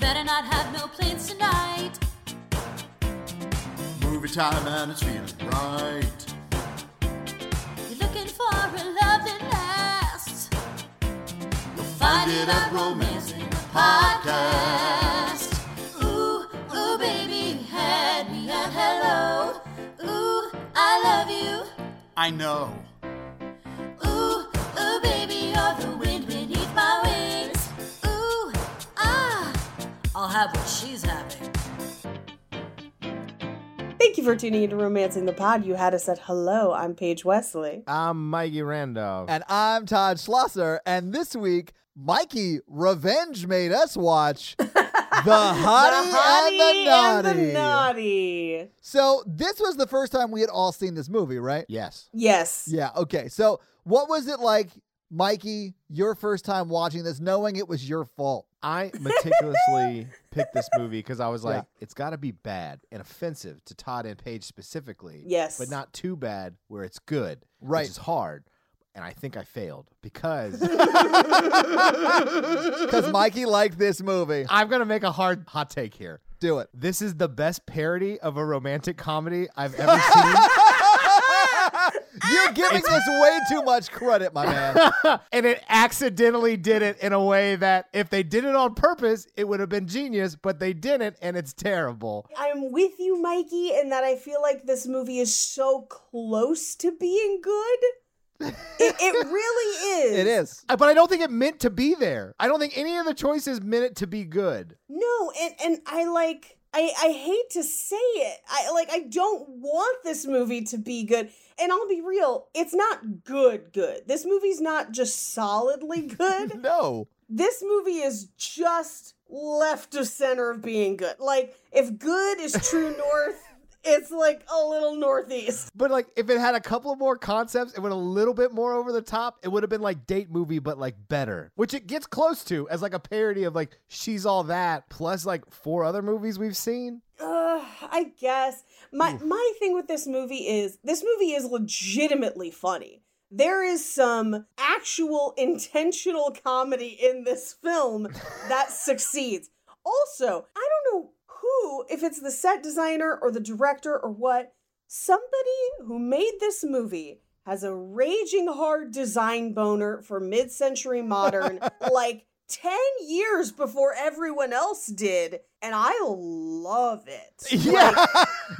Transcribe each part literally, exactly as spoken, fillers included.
Better not have no plans tonight. Movie time and it's feeling right. You're looking for a love that lasts. You'll find it at Romancing the Podcast. Ooh, ooh, baby, had me at hello. Ooh, I love you. I know. Ooh, ooh, baby, you're the wind beneath my wings. I'll have what she's having. Thank you for tuning into Romancing the Pod. You had us at hello. I'm Paige Wesley. I'm Mikey Randolph. And I'm Todd Schlosser. And this week, Mikey Revenge made us watch The Hottie, the Hottie and, the and the Nottie. So this was the first time we had all seen this movie, right? Yes. Yes. Yeah, okay. So what was it like, Mikey, your first time watching this, knowing it was your fault? I meticulously picked this movie because I was like, yeah. It's got to be bad and offensive to Todd and Paige specifically. Yes. But not too bad where it's good, right. Which is hard. And I think I failed because because Mikey liked this movie. I'm going to make a hard hot take here. Do it. This is the best parody of a romantic comedy I've ever seen. You're giving it's, this way too much credit, my man. And it accidentally did it in a way that if they did it on purpose, it would have been genius, but they didn't, and it's terrible. I'm with you, Mikey, in that I feel like this movie is so close to being good. It, it really is. It is. But I don't think it meant to be there. I don't think any of the choices meant it to be good. No, and, and I like... I, I hate to say it. I like I don't want this movie to be good. And I'll be real, it's not good good. This movie's not just solidly good. No. This movie is just left of center of being good. Like if good is true north, it's like a little northeast. But like if it had a couple of more concepts, it went a little bit more over the top. It would have been like Date Movie, but like better, which it gets close to as like a parody of like She's All That plus like four other movies we've seen. Uh, I guess my Oof. my thing with this movie is this movie is legitimately funny. There is some actual intentional comedy in this film that succeeds. Also, I don't know who, if it's the set designer or the director or what, somebody who made this movie has a raging hard design boner for mid-century modern, like ten years before everyone else did, and I love it. Yeah, like,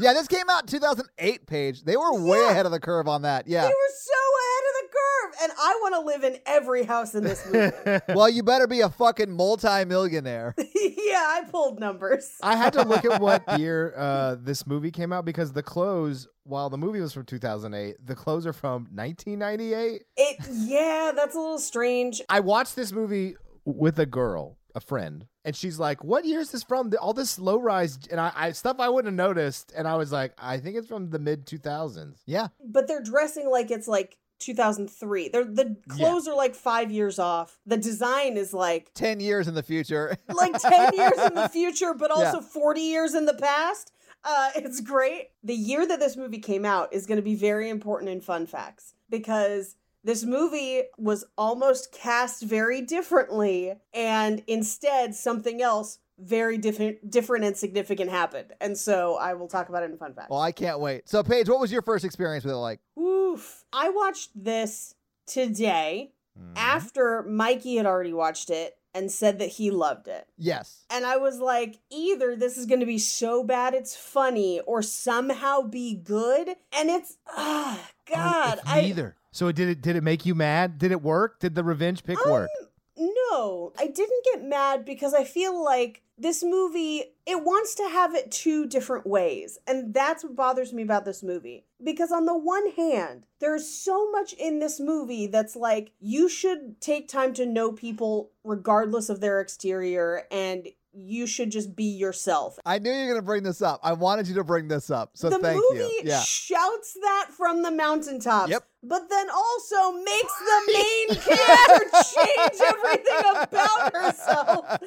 yeah this came out in two thousand eight, Paige. They were way yeah, ahead of the curve on that. Yeah, they were so ahead of the curve, and I want to live in every house in this movie. Well, you better be a fucking multi-millionaire. Yeah, I pulled numbers. I had to look at what year uh, this movie came out because the clothes, while the movie was from two thousand eight, the clothes are from nineteen ninety-eight. It, yeah, that's a little strange. I watched this movie with a girl, a friend, and she's like, what year is this from? All this low rise and I, I stuff I wouldn't have noticed. And I was like, I think it's from the mid two thousands. Yeah. But they're dressing like it's like two thousand three. They're, the clothes yeah. are like five years off. The design is like ten years in the future. Like ten years in the future, but also yeah. forty years in the past. Uh, it's great. The year that this movie came out is going to be very important in fun facts because this movie was almost cast very differently, and instead something else very different different and significant happened. And so I will talk about it in fun facts. Well, I can't wait. So, Paige, what was your first experience with it like? Oof. I watched this today mm-hmm. after Mikey had already watched it and said that he loved it. Yes. And I was like, either this is going to be so bad it's funny or somehow be good. And it's, oh, God. Oh, it's neither. I, So did it did it make you mad? Did it work? Did the revenge pick um, work? No, I didn't get mad because I feel like this movie, it wants to have it two different ways. And that's what bothers me about this movie. Because on the one hand, there's so much in this movie that's like, you should take time to know people regardless of their exterior, and you should just be yourself. I knew you were going to bring this up. I wanted you to bring this up. So the thank you. The movie yeah. shouts that from the mountaintops. Yep. But then also makes the main character change everything about herself.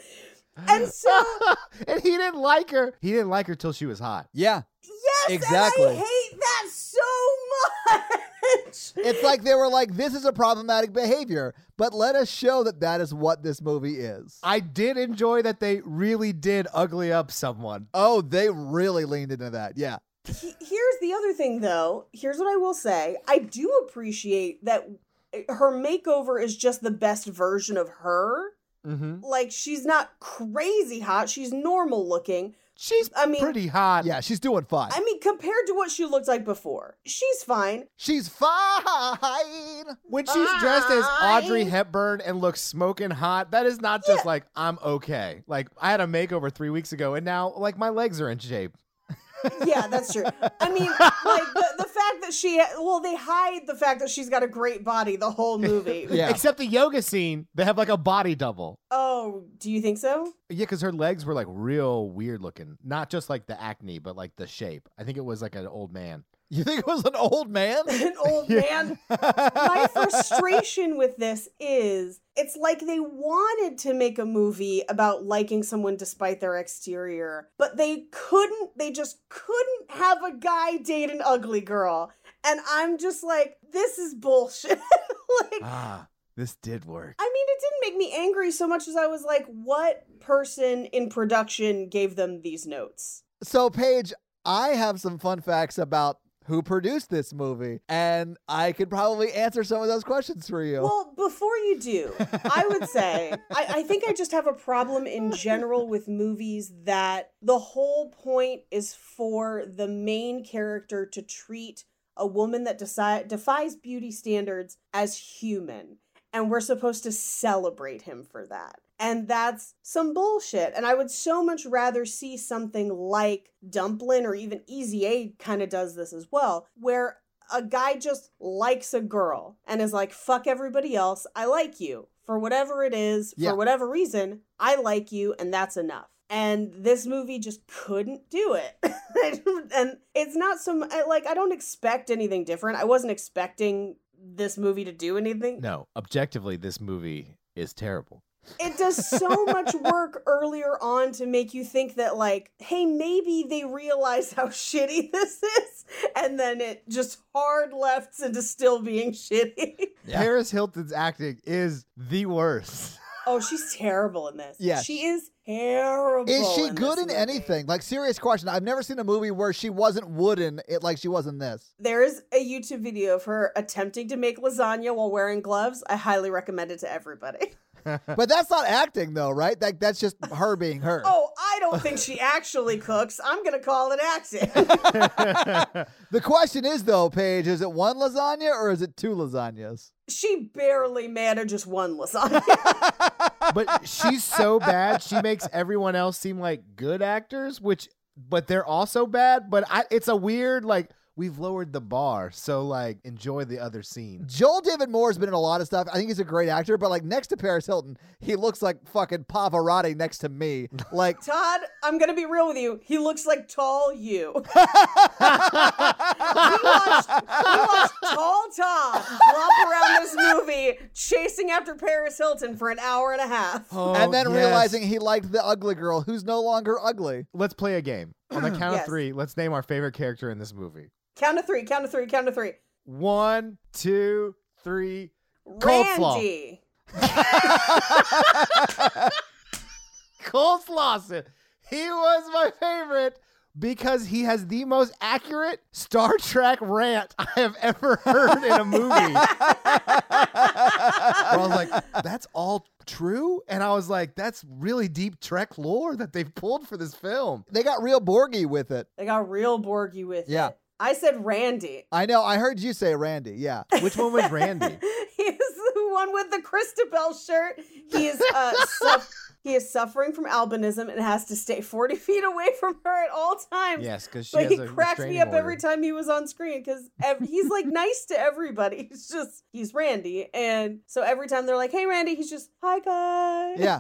And so... and he didn't like her. He didn't like her till she was hot. Yeah. Yes, exactly. And I hate that so much. It's like they were like, this is a problematic behavior, but let us show that that is what this movie is. I did enjoy that they really did ugly up someone. Oh, they really leaned into that. Yeah. Here's the other thing, though. Here's what I will say. I do appreciate that her makeover is just the best version of her. Mm-hmm. Like, she's not crazy hot. She's normal looking. She's I mean, pretty hot. Yeah, she's doing fine. I mean, compared to what she looked like before, she's fine. She's fine. When she's fine. dressed as Audrey Hepburn and looks smoking hot, that is not just yeah. like, I'm okay. Like, I had a makeover three weeks ago, and now, like, my legs are in shape. Yeah, that's true. I mean, like, the, the fact that she, well, they hide the fact that she's got a great body the whole movie. Yeah. Except the yoga scene, they have, like, a body double. Oh, do you think so? Yeah, because her legs were, like, real weird looking. Not just, like, the acne, but, like, the shape. I think it was, like, an old man. You think it was an old man? An old man? My frustration with this is, it's like they wanted to make a movie about liking someone despite their exterior, but they couldn't, they just couldn't have a guy date an ugly girl. And I'm just like, this is bullshit. Like, ah, this did work. I mean, it didn't make me angry so much as I was like, what person in production gave them these notes? So, Paige, I have some fun facts about who produced this movie, and I could probably answer some of those questions for you. Well, before you do, I would say, I, I think I just have a problem in general with movies that the whole point is for the main character to treat a woman that deci- defies beauty standards as human, and we're supposed to celebrate him for that. And that's some bullshit. And I would so much rather see something like Dumplin', or even Easy A kind of does this as well, where a guy just likes a girl and is like, fuck everybody else, I like you. For whatever it is, yeah. for whatever reason, I like you, and that's enough. And this movie just couldn't do it. And it's not some, like, I don't expect anything different. I wasn't expecting this movie to do anything. No, objectively, this movie is terrible. It does so much work earlier on to make you think that, like, hey, maybe they realize how shitty this is, and then it just hard lefts into still being shitty. Yeah. Paris Hilton's acting is the worst. Oh, she's terrible in this. Yeah. She is terrible. Is she in good in movie. Anything? Like, serious question. I've never seen a movie where she wasn't wooden it like she was in this. There is a YouTube video of her attempting to make lasagna while wearing gloves. I highly recommend it to everybody. But that's not acting, though, right? That That's just her being her. Oh, I don't think she actually cooks. I'm going to call it acting. The question is, though, Paige, is it one lasagna or is it two lasagnas? She barely manages one lasagna. But she's so bad, she makes everyone else seem like good actors, which, but they're also bad. But I, it's a weird, like... We've lowered the bar, so, like, enjoy the other scene. Joel David Moore's been in a lot of stuff. I think he's a great actor, but, like, next to Paris Hilton, he looks like fucking Pavarotti next to me. Like, Todd, I'm going to be real with you. He looks like tall you. we, watched, we watched tall Todd flop around this movie chasing after Paris Hilton for an hour and a half. Oh, and then yes. realizing he liked the ugly girl who's no longer ugly. Let's play a game. On the count yes. of three, let's name our favorite character in this movie. Count of three, count of three, count of three. One, two, three. Randy. Cole Slawson. He was my favorite because he has the most accurate Star Trek rant I have ever heard in a movie. I was like, that's all true? And I was like, that's really deep Trek lore that they've pulled for this film. They got real Borgy with it. They got real Borgy with yeah. it. Yeah. I said Randy. I know. I heard you say Randy. Yeah. Which one was Randy? He is the one with the Christabel shirt. He is uh, sub- He is suffering from albinism and has to stay forty feet away from her at all times. Yes, because she like, has a restraining order. He cracked me up every time he was on screen because ev- he's like nice to everybody. He's just, he's Randy. And so every time they're like, hey, Randy, he's just, hi, guys. Yeah.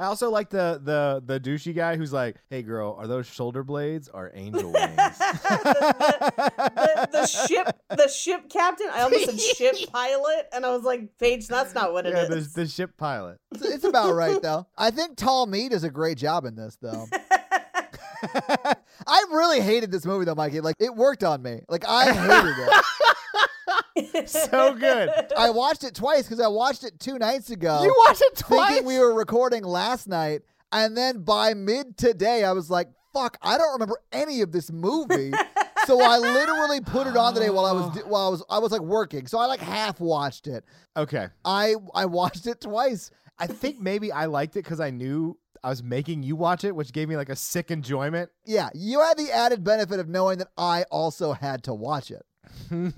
I also like the the the douchey guy who's like, hey, girl, are those shoulder blades or angel wings? the, the, the, the ship the ship captain. I almost said ship pilot. And I was like, Paige, that's not what it yeah, is. The, the ship pilot. It's, it's about right, though. I think Tall Meat does a great job in this, though. I really hated this movie, though, Mikey. Like, it worked on me. Like, I hated it. So good. I watched it twice because I watched it two nights ago. You watched it twice? Thinking we were recording last night. And then by mid today, I was like, fuck, I don't remember any of this movie. So I literally put it on today while I was while I was I was like working. So I like half watched it. Okay. I, I watched it twice. I think maybe I liked it because I knew I was making you watch it, which gave me like a sick enjoyment. Yeah. You had the added benefit of knowing that I also had to watch it.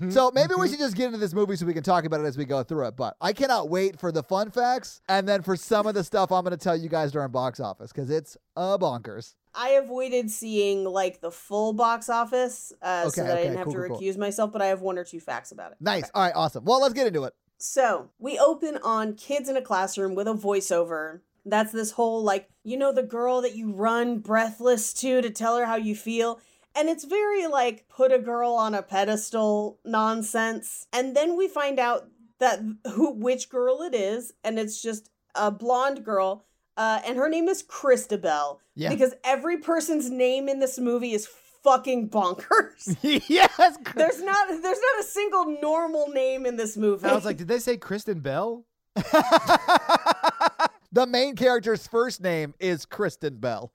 So maybe we should just get into this movie so we can talk about it as we go through it. But I cannot wait for the fun facts and then for some of the stuff I'm going to tell you guys during box office because it's uh, bonkers. I avoided seeing like the full box office uh, okay, so that okay, I didn't have cool, to cool, recuse cool. myself, but I have one or two facts about it. Nice. Okay. All right. Awesome. Well, let's get into it. So we open on kids in a classroom with a voiceover. That's this whole like, you know, the girl that you run breathless to to tell her how you feel. And it's very, like, put a girl on a pedestal nonsense. And then we find out that who which girl it is, and it's just a blonde girl, uh, and her name is Christabel. Yeah. Because every person's name in this movie is fucking bonkers. Yes! There's not there's not a single normal name in this movie. I was like, did they say Kristen Bell? The main character's first name is Kristen Bell.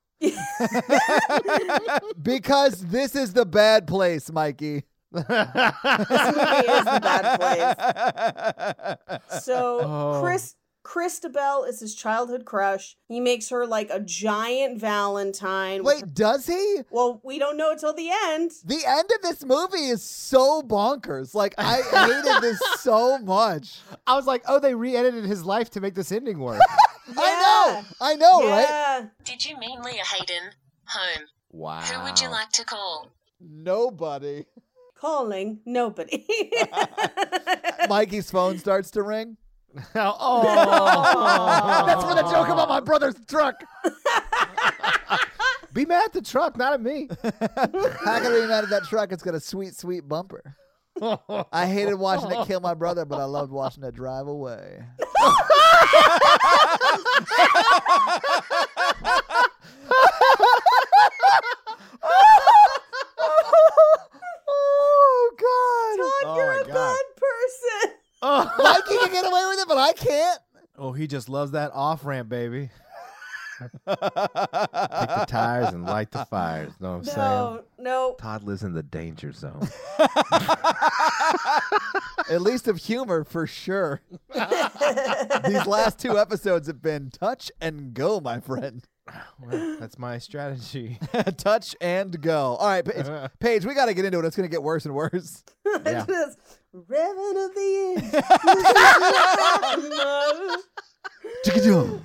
Because this is the bad place, Mikey. This movie is the bad place. So oh. Chris Christabel is his childhood crush. He makes her like a giant Valentine. Wait, her- does he? Well, we don't know until the end. The end of this movie is so bonkers. Like, I hated this so much. I was like, oh, they re-edited his life to make this ending work. Yeah. I know, I know, yeah. Right? Did you mean Leah Hayden? Home. Wow. Who would you like to call? Nobody. Calling nobody. Mikey's phone starts to ring. Oh. That's for the joke about my brother's truck. Be mad at the truck, not at me. How can I be mad at that truck? It's got a sweet, sweet bumper. I hated watching it kill my brother, but I loved watching it drive away. Oh, God. Todd, oh, you're a God. Bad person. Oh. Mikey can get away with it, but I can't. Oh, he just loves that off-ramp, baby. Kick the tires and light the fires. Know what I'm no, saying? No. Todd lives in the danger zone. At least of humor, for sure. These last two episodes have been touch and go, my friend. Well, that's my strategy. Touch and go. All right, Paige, Paige we got to get into it. It's going to get worse and worse. Yeah. Just revving of the engine.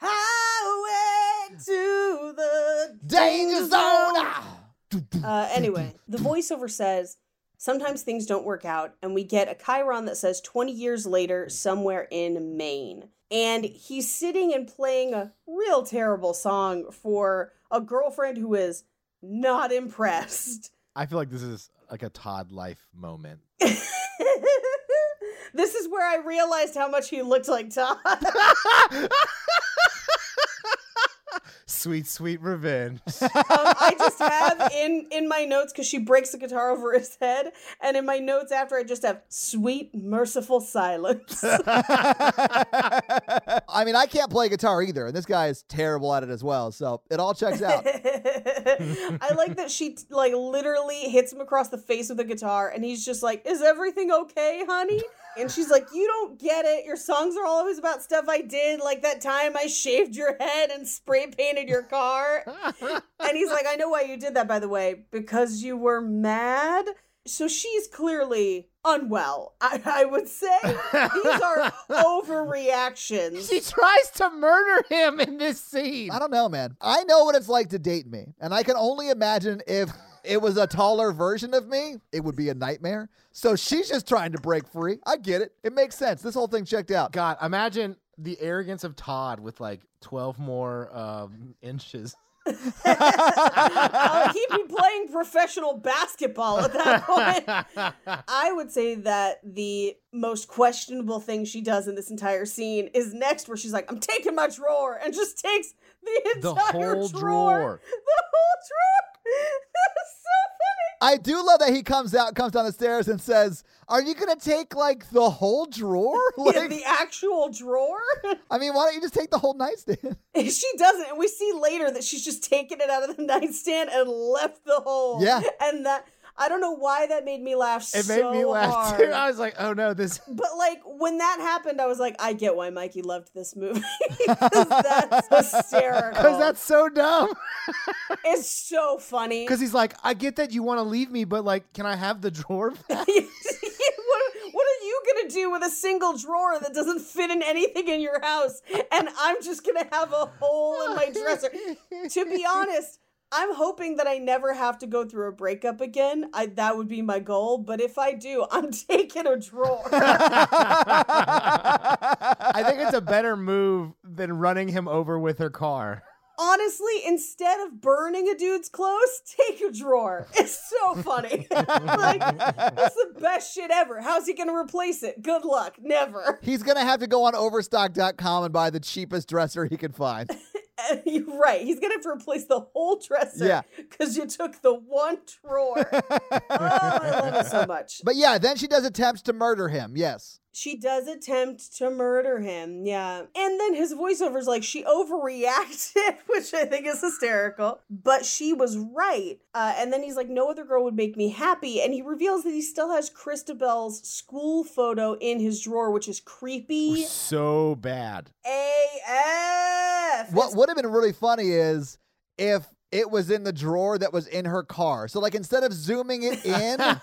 Highway to the danger zone. Uh, anyway, the voiceover says, sometimes things don't work out, and we get a chyron that says twenty years later, somewhere in Maine. And he's sitting and playing a real terrible song for a girlfriend who is not impressed. I feel like this is like a Todd life moment. This is where I realized how much he looked like Todd. Sweet, sweet revenge. um, I just have in, in my notes, because she breaks the guitar over his head, and in my notes after, I just have sweet, merciful silence. I mean, I can't play guitar either, and this guy is terrible at it as well, so it all checks out. I like that she, like, literally hits him across the face with a guitar, and he's just like, is everything okay, honey? And she's like, you don't get it. Your songs are always about stuff I did, like that time I shaved your head and spray painted your car. And he's like, I know why you did that, by the way, because you were mad. So she's clearly unwell, I, I would say. These are overreactions. She tries to murder him in this scene. I don't know, man. I know what it's like to date me, and I can only imagine if it was a taller version of me, it would be a nightmare. So she's just trying to break free. I get it. It makes sense. This whole thing checked out. God, imagine the arrogance of Todd with like twelve more um, inches. uh, he'd be playing professional basketball at that point. I would say that the most questionable thing she does in this entire scene is next, where she's like, I'm taking my drawer, and just takes the entire the whole drawer. drawer. The whole drawer. That's so funny. I do love that he comes out, comes down the stairs and says, are you going to take like the whole drawer? Like, yeah, the actual drawer? I mean, why don't you just take the whole nightstand? She doesn't. And we see later that she's just taken it out of the nightstand and left the hole. Yeah. And that, I don't know why that made me laugh so hard. It made me laugh too. I was like, oh no, this. But like when that happened, I was like, I get why Mikey loved this movie. Because that's hysterical. Because that's so dumb. It's so funny. Because he's like, I get that you want to leave me, but like, can I have the drawer back? What are you going to do with a single drawer that doesn't fit in anything in your house? And I'm just going to have a hole in my dresser. To be honest, I'm hoping that I never have to go through a breakup again. I, that would be my goal. But if I do, I'm taking a drawer. I think it's a better move than running him over with her car. Honestly, instead of burning a dude's clothes, take a drawer. It's so funny. Like, that's the best shit ever. How's he going to replace it? Good luck. Never. He's going to have to go on overstock dot com and buy the cheapest dresser he can find. You're right. He's going to have to replace the whole dresser because yeah. you took the one drawer. Oh, I love it so much. But yeah, then she does attempt to murder him. Yes. She does attempt to murder him, yeah. And then his voiceover's like, she overreacted, which I think is hysterical. But she was right. Uh, and then he's like, no other girl would make me happy. And he reveals that he still has Christabel's school photo in his drawer, which is creepy. So bad. A F! What would have been really funny is if it was in the drawer that was in her car. So like instead of zooming it in to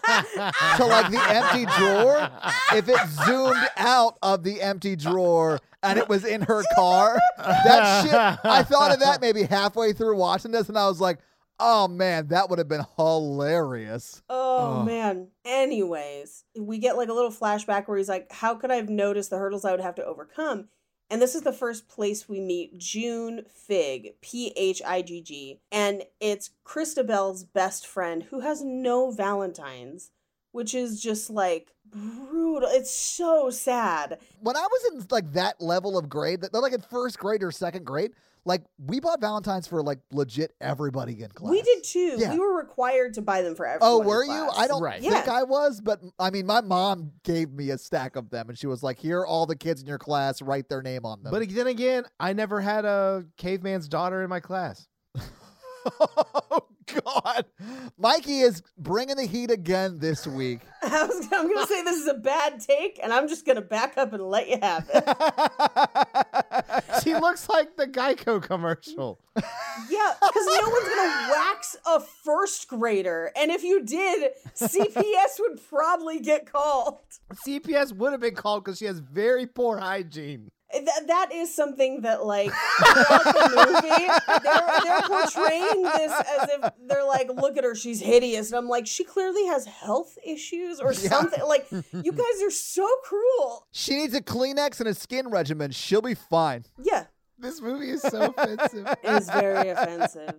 like the empty drawer, if it zoomed out of the empty drawer and it was in her car, that shit, I thought of that maybe halfway through watching this and I was like, oh man, that would have been hilarious. Oh, oh man. Anyways, we get like a little flashback where he's like, how could I have noticed the hurdles I would have to overcome? And this is the first place we meet June Phigg, P H I G G. And it's Christabel's best friend who has no Valentines, which is just like brutal. It's so sad. When I was in like that level of grade, like in first grade or second grade, like we bought Valentines for like legit everybody in class. We did too. Yeah. We were required to buy them for everyone. Oh, were in class. you? I don't right. think yeah. I was, but I mean, my mom gave me a stack of them and she was like, here are all the kids in your class, write their name on them. But then again, I never had a caveman's daughter in my class. Oh, God. Mikey is bringing the heat again this week. I was, I'm going to say this is a bad take, and I'm just going to back up and let you have it. She looks like the Geico commercial. Yeah, because no one's going to wax a first grader. And if you did, C P S would probably get called. C P S would have been called because she has very poor hygiene. Th- that is something that, like, throughout the movie, they're, they're portraying this as if they're like, look at her, she's hideous. And I'm like, she clearly has health issues or yeah. something. Like, you guys are so cruel. She needs a Kleenex and a skin regimen. She'll be fine. Yeah. This movie is so offensive. It is very offensive.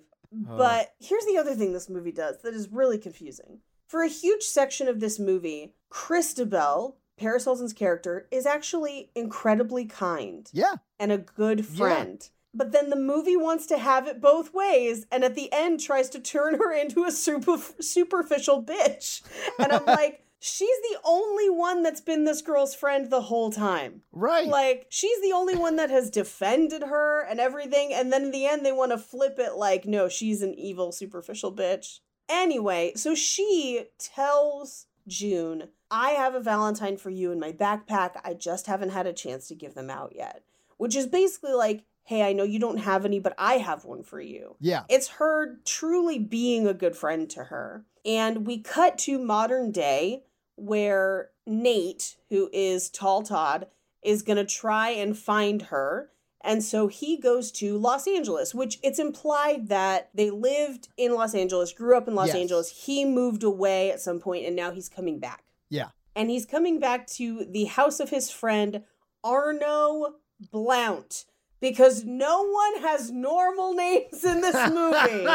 Oh. But here's the other thing this movie does that is really confusing. For a huge section of this movie, Christabel, Paris Hilton's character, is actually incredibly kind. Yeah. And a good friend. Yeah. But then the movie wants to have it both ways and at the end tries to turn her into a super superficial bitch. And I'm like, she's the only one that's been this girl's friend the whole time. Right. Like, she's the only one that has defended her and everything. And then in the end, they want to flip it like, no, she's an evil, superficial bitch. Anyway, so she tells June, I have a Valentine for you in my backpack. I just haven't had a chance to give them out yet. Which is basically like, hey, I know you don't have any, but I have one for you. Yeah. It's her truly being a good friend to her. And we cut to modern day where Nate, who is Tall Todd, is going to try and find her. And so he goes to Los Angeles, which it's implied that they lived in Los Angeles, grew up in Los yes. Angeles. He moved away at some point, and now he's coming back. Yeah. And he's coming back to the house of his friend, Arno Blount, because no one has normal names in this movie.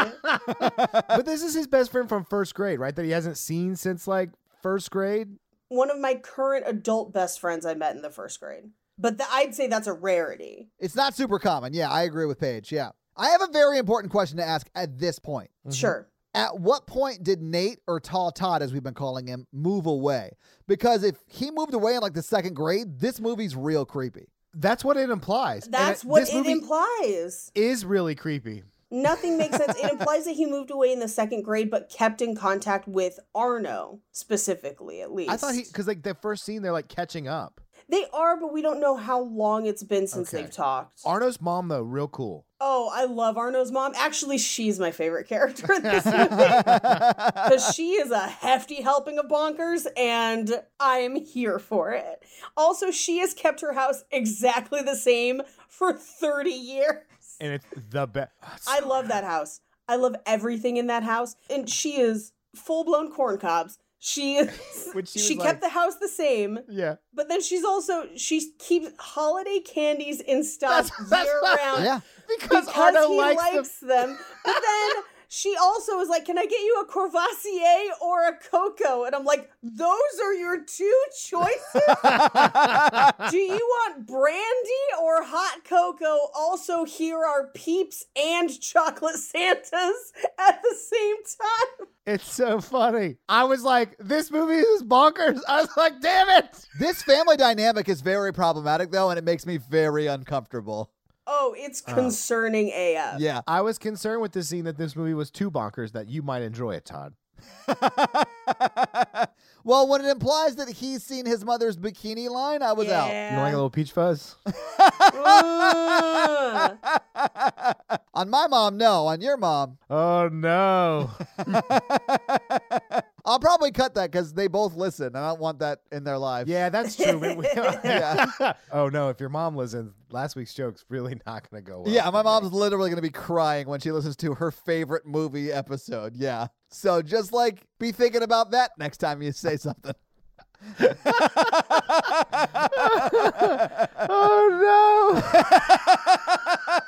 But this is his best friend from first grade, right? That he hasn't seen since, like, first grade? One of my current adult best friends I met in the first grade. But the, I'd say that's a rarity. It's not super common. Yeah, I agree with Paige. Yeah. I have a very important question to ask at this point. Mm-hmm. Sure. At what point did Nate, or Tall Todd, as we've been calling him, move away? Because if he moved away in like the second grade, this movie's real creepy. That's what it implies. That's it, what it implies. Is really creepy. Nothing makes sense. It implies that he moved away in the second grade, but kept in contact with Arno specifically, at least. I thought he, because like the first scene, they're like catching up. They are, but we don't know how long it's been since okay. they've talked. Arno's mom, though, real cool. Oh, I love Arno's mom. Actually, she's my favorite character in this movie. Because she is a hefty helping of bonkers, and I am here for it. Also, she has kept her house exactly the same for thirty years. And it's the best. I love that house. I love everything in that house. And she is full-blown corn cobs. She is, she, she like, kept the house the same. Yeah. But then she's also, she keeps holiday candies in stock that's, that's year not, round. Yeah. Because, because Arno he likes, likes them. them. But then she also is like, can I get you a Courvoisier or a cocoa? And I'm like, those are your two choices? Do you want brandy or hot cocoa? Also, here are Peeps and Chocolate Santas at the same time. It's so funny. I was like, this movie is bonkers. I was like, damn it. This family dynamic is very problematic, though, and it makes me very uncomfortable. Oh, it's concerning oh. A F. Yeah. I was concerned with the scene that this movie was too bonkers that you might enjoy it, Todd. Well, when it implies that he's seen his mother's bikini line, I was yeah. out. You like a little peach fuzz? On my mom, no. On your mom. Oh, no. I'll probably cut that because they both listen, and I don't want that in their lives. Yeah, that's true. yeah. Oh, no. If your mom listens, last week's joke's really not going to go well. Yeah, my mom's literally going to be crying when she listens to her favorite movie episode. Yeah. So just like be thinking about that next time you say something. Oh,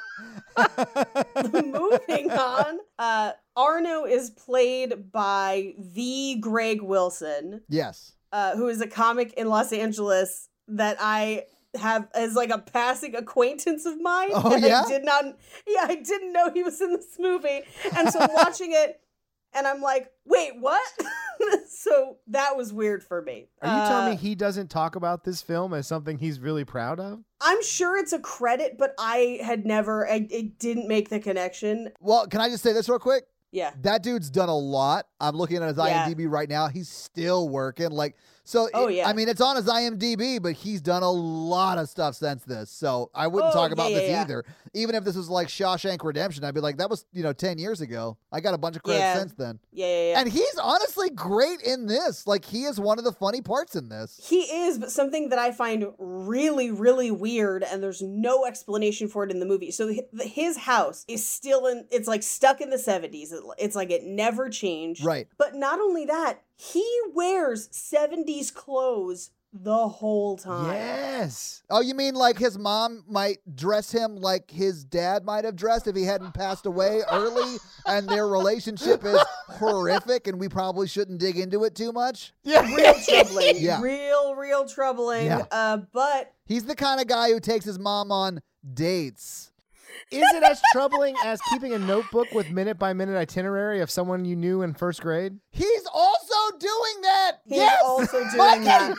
no. Moving on. Uh, Arno is played by the Greg Wilson. Yes. Uh, who is a comic in Los Angeles that I have as like a passing acquaintance of mine. Oh, yeah? I did not, yeah, I didn't know he was in this movie. And so watching it, and I'm like, wait, what? So that was weird for me. Are you uh, telling me he doesn't talk about this film as something he's really proud of? I'm sure it's a credit, but I had never, I, it didn't make the connection. Well, can I just say this real quick? Yeah. That dude's done a lot. I'm looking at his yeah. IMDb right now. He's still working. Like, so, oh, it, yeah. I mean, it's on his IMDb, but he's done a lot of stuff since this. So I wouldn't oh, talk about yeah, this yeah. either. Even if this was like Shawshank Redemption, I'd be like, that was, you know, ten years ago. I got a bunch of credits yeah. since then. Yeah, yeah, yeah. And he's honestly great in this. Like, he is one of the funny parts in this. He is, but something that I find really, really weird, and there's no explanation for it in the movie. So his house is still in, it's like stuck in the seventies. It's like it never changed. Right. But not only that, he wears seventies clothes the whole time. Yes. Oh, you mean like his mom might dress him like his dad might have dressed if he hadn't passed away early, and their relationship is horrific, and we probably shouldn't dig into it too much? Yeah. Real troubling. Yeah. Real, real troubling. Yeah. Uh, but he's the kind of guy who takes his mom on dates. Is it as troubling as keeping a notebook with minute-by-minute itinerary of someone you knew in first grade? He's also doing that! He's yes! also doing Mikey! That.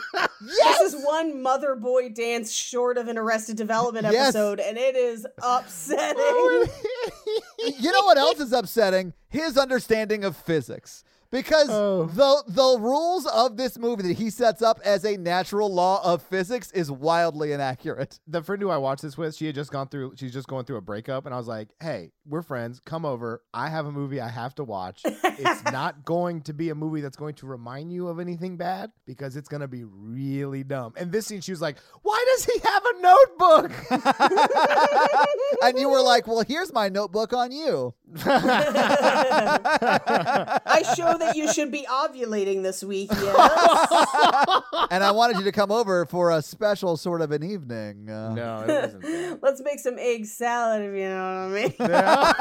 Yes! This is one mother-boy dance short of an Arrested Development episode, yes. and it is upsetting. You know what else is upsetting? His understanding of physics. Because oh. the the rules of this movie that he sets up as a natural law of physics is wildly inaccurate. The friend who I watched this with, she had just gone through, she's just going through a breakup, and I was like, hey, we're friends, come over, I have a movie I have to watch. It's not going to be a movie that's going to remind you of anything bad, because it's going to be really dumb. And this scene, she was like, why does he have a notebook? And you were like, well, here's my notebook on you. I show that you should be ovulating this week, yes. And I wanted you to come over for a special sort of an evening. Uh, no, it wasn't bad. Let's make some egg salad, if you know what I mean. Yeah.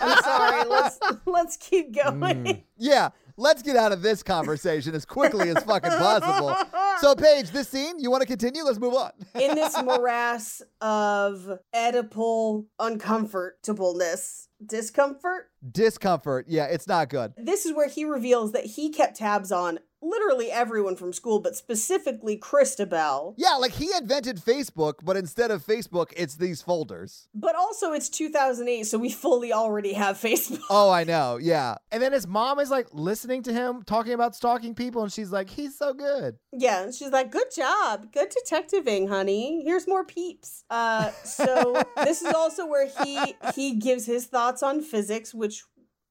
I'm sorry, let's let's keep going. Mm. Yeah, let's get out of this conversation as quickly as fucking possible. So, Paige, this scene, you want to continue? Let's move on. In this morass of Oedipal uncomfortableness, discomfort? Discomfort. Yeah, it's not good. This is where he reveals that he kept tabs on literally everyone from school, but specifically Christabel. Yeah, like he invented Facebook, but instead of Facebook, it's these folders. But also it's two thousand eight, so we fully already have Facebook. Oh, I know, yeah. And then his mom is like listening to him talking about stalking people, and she's like, he's so good. Yeah, and she's like, good job. Good detectiving, honey. Here's more peeps. Uh, so this is also where he he gives his thoughts on physics, which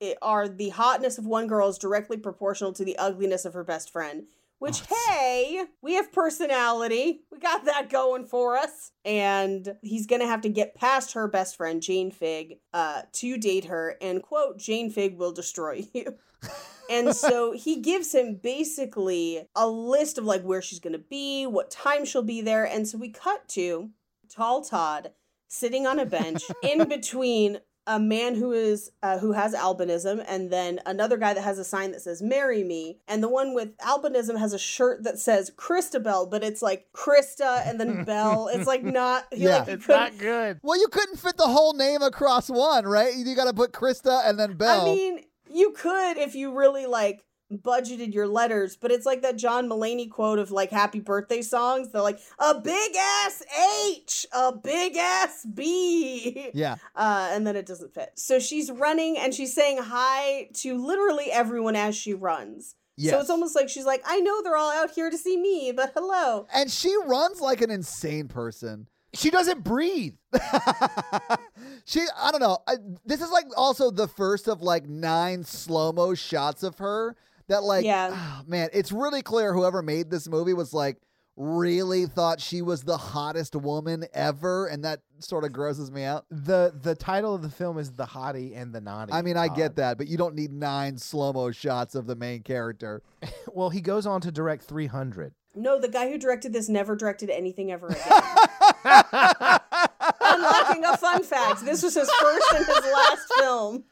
It are the hotness of one girl is directly proportional to the ugliness of her best friend. Which, oh, hey, we have personality. We got that going for us. And he's going to have to get past her best friend, June Phigg, uh, to date her. And, quote, June Phigg will destroy you. And so he gives him basically a list of, like, where she's going to be, what time she'll be there. And so we cut to Tall Todd sitting on a bench in between a man who is uh, who has albinism, and then another guy that has a sign that says marry me, and the one with albinism has a shirt that says Christabel, but it's like Krista and then Bell. It's like not yeah like, it's not good. Well, you couldn't fit the whole name across one, right? You gotta put Krista and then Bell. I mean, you could if you really like budgeted your letters, but it's like that John Mulaney quote of like happy birthday songs. They're like, a big ass H, a big ass B. Yeah. Uh, and then it doesn't fit. So she's running and she's saying hi to literally everyone as she runs. Yes. So it's almost like she's like, I know they're all out here to see me, but hello. And she runs like an insane person. She doesn't breathe. She, I don't know. I, this is like also the first of like nine slow-mo shots of her. That like, yeah. Oh, man, it's really clear whoever made this movie was like, really thought she was the hottest woman ever, and that sort of grosses me out. The the title of the film is The Hottie and the Nottie. I mean, I get that, but you don't need nine slow-mo shots of the main character. Well, he goes on to direct three hundred. No, the guy who directed this never directed anything ever again. Unlocking a fun fact. This was his first and his last film.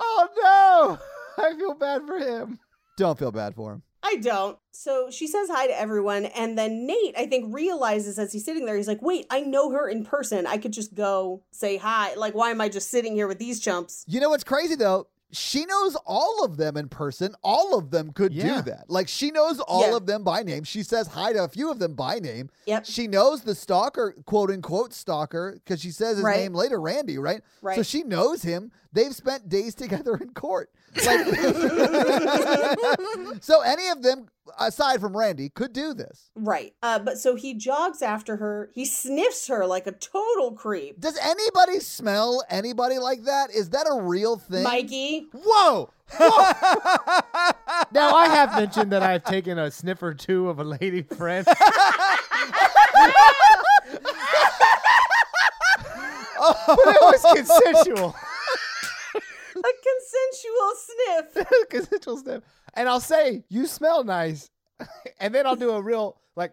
Oh, no. I feel bad for him. Don't feel bad for him. I don't. So she says hi to everyone. And then Nate, I think, realizes as he's sitting there, he's like, wait, I know her in person. I could just go say hi. Like, why am I just sitting here with these chumps? You know what's crazy, though? She knows all of them in person. All of them could yeah. do that. Like, she knows all yeah. of them by name. She says hi to a few of them by name. Yep. She knows the stalker, quote unquote stalker, because she says his right. name later, Randy, right? Right. So she knows him. They've spent days together in court. Like, so any of them, aside from Randy, could do this. Right. Uh, but so he jogs after her. He sniffs her like a total creep. Does anybody smell anybody like that? Is that a real thing? Mikey? Whoa! Whoa! Now, I have mentioned that I've taken a sniff or two of a lady friend. But it was consensual. A consensual sniff. A consensual sniff. And I'll say, you smell nice. And then I'll do a real, like,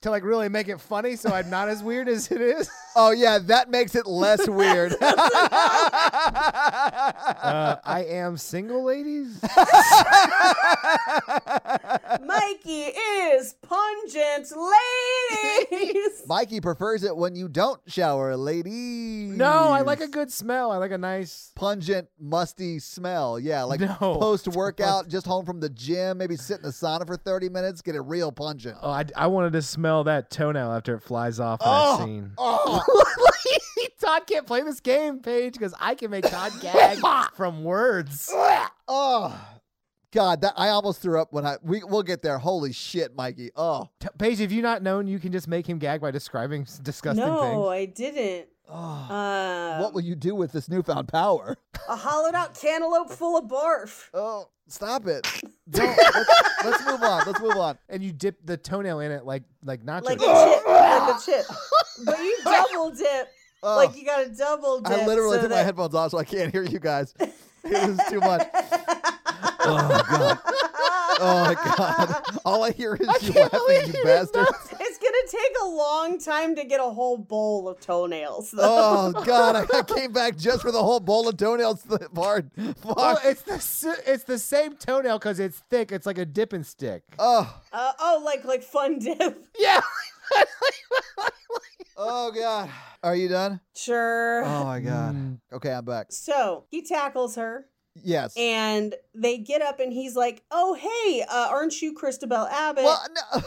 to, like, really make it funny so I'm not as weird as it is. Oh, yeah, that makes it less weird. uh, I am single, ladies. Mikey is pungent, ladies. Mikey prefers it when you don't shower, ladies. No, I like a good smell. I like a nice... pungent, musty smell. Yeah, like no. post-workout, just home from the gym, maybe sit in the sauna for thirty minutes, get it real pungent. Oh, I, I wanted to smell that toenail after it flies off oh, that scene. Oh. Todd can't play this game, Paige, because I can make Todd gag from words. Oh, God, that I almost threw up when I we we'll get there. Holy shit, Mikey! Oh, Paige, have you not known you can just make him gag by describing disgusting no, things? No, I didn't. Oh. Um, what will you do with this newfound power? A hollowed-out cantaloupe full of barf. Oh, stop it! Don't, let's, let's move on. Let's move on. And you dip the toenail in it like like nachos. Like a chip, like a chip. But you double dip. Oh. Like you got to double dip. I literally so took that... my headphones off so I can't hear you guys. It was too much. Oh, God. Oh, my God. All I hear is I you laughing, you bastard. It's going to take a long time to get a whole bowl of toenails, though. Oh, God. I, I came back just for the whole bowl of toenails. Hard. Fuck. Well, it's, the, it's the same toenail because it's thick. It's like a dipping stick. Oh. Uh, oh, like like fun dip. Yeah. Oh, God. Are you done? Sure. Oh, my God. Mm. Okay, I'm back. So he tackles her. Yes. And they get up and he's like, oh, hey, uh, aren't you Christabel Abbott? Well, no.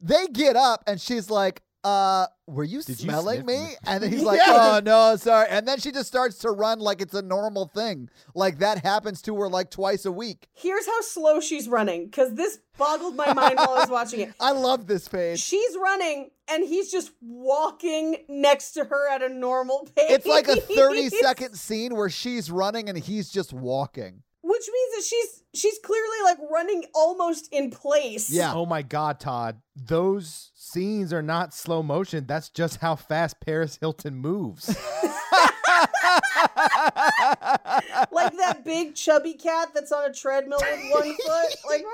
They get up and she's like, uh, were you Did smelling you me? me? And then he's like, yeah. oh, no, sorry. And then she just starts to run like it's a normal thing. Like that happens to her like twice a week. Here's how slow she's running because this boggled my mind while I was watching it. I love this page. She's running and he's just walking next to her at a normal pace. It's like a thirty second scene where she's running and he's just walking. Which means that she's she's clearly like running almost in place. Yeah. Oh my God, Todd. Those scenes are not slow motion. That's just how fast Paris Hilton moves. Like that big chubby cat that's on a treadmill with one foot. Like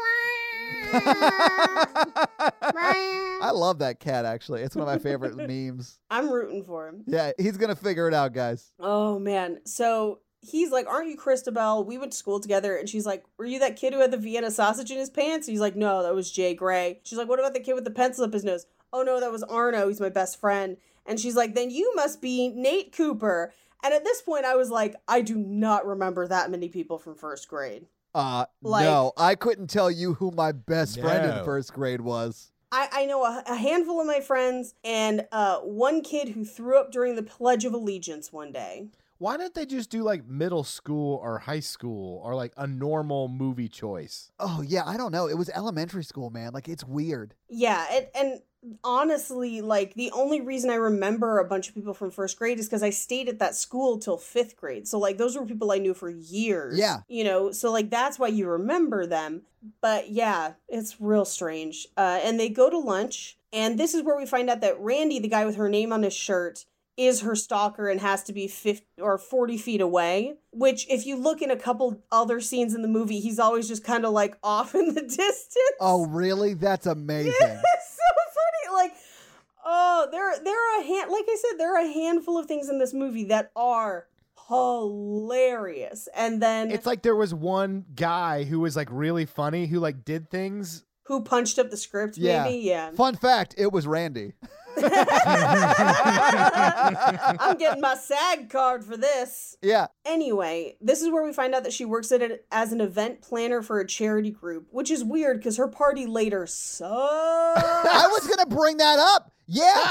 I love that cat, actually. It's one of my favorite memes. I'm rooting for him. Yeah, he's gonna figure it out, guys. Oh man. So he's like, aren't you Christabel? We went to school together. And she's like, were you that kid who had the Vienna sausage in his pants? And he's like, no, that was Jay Gray. She's like, what about the kid with the pencil up his nose? Oh no, that was Arno. He's my best friend. And she's like, then you must be Nate Cooper. And at this point I was like, I do not remember that many people from first grade. Uh, like, no, I couldn't tell you who my best no. friend in first grade was. I, I know a, a handful of my friends and uh, one kid who threw up during the Pledge of Allegiance one day. Why don't they just do like middle school or high school or like a normal movie choice? Oh, yeah. I don't know. It was elementary school, man. Like, it's weird. Yeah. It, and honestly, like the only reason I remember a bunch of people from first grade is because I stayed at that school till fifth grade. So like those were people I knew for years. Yeah. You know, so like that's why you remember them. But yeah, it's real strange. Uh, and they go to lunch. And this is where we find out that Randy, the guy with her name on his shirt, is her stalker and has to be fifty or forty feet away, which if you look in a couple other scenes in the movie, he's always just kind of like off in the distance. Oh, really? That's amazing. Yeah, it's so funny. Like, oh, there, there are a hand, like I said, there are a handful of things in this movie that are hilarious. And then it's like, there was one guy who was like really funny, who like did things. Who punched up the script. Yeah. Maybe. Yeah. Fun fact. It was Randy. I'm getting my SAG card for this. Yeah. Anyway, this is where we find out that she works at it as an event planner for a charity group, which is weird because her party later sucks. I was gonna bring that up. Yeah.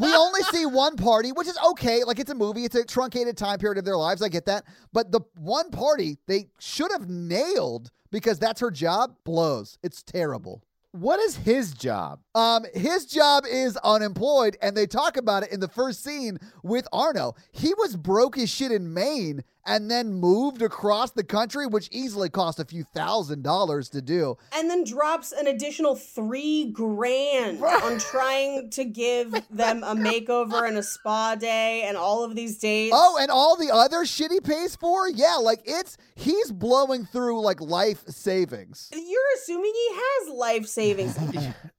We only see one party, which is okay. Like, it's a movie. It's a truncated time period of their lives. I get that. But the one party they should have nailed because that's her job blows. It's terrible. What is his job? Um, his job is unemployed, and they talk about it in the first scene with Arno. He was broke as shit in Maine and then moved across the country, which easily cost a few thousand dollars to do. And then drops an additional three grand on trying to give them a makeover and a spa day and all of these dates. Oh, and all the other shit he pays for? Yeah, like it's, he's blowing through like life savings. You're assuming he has life savings.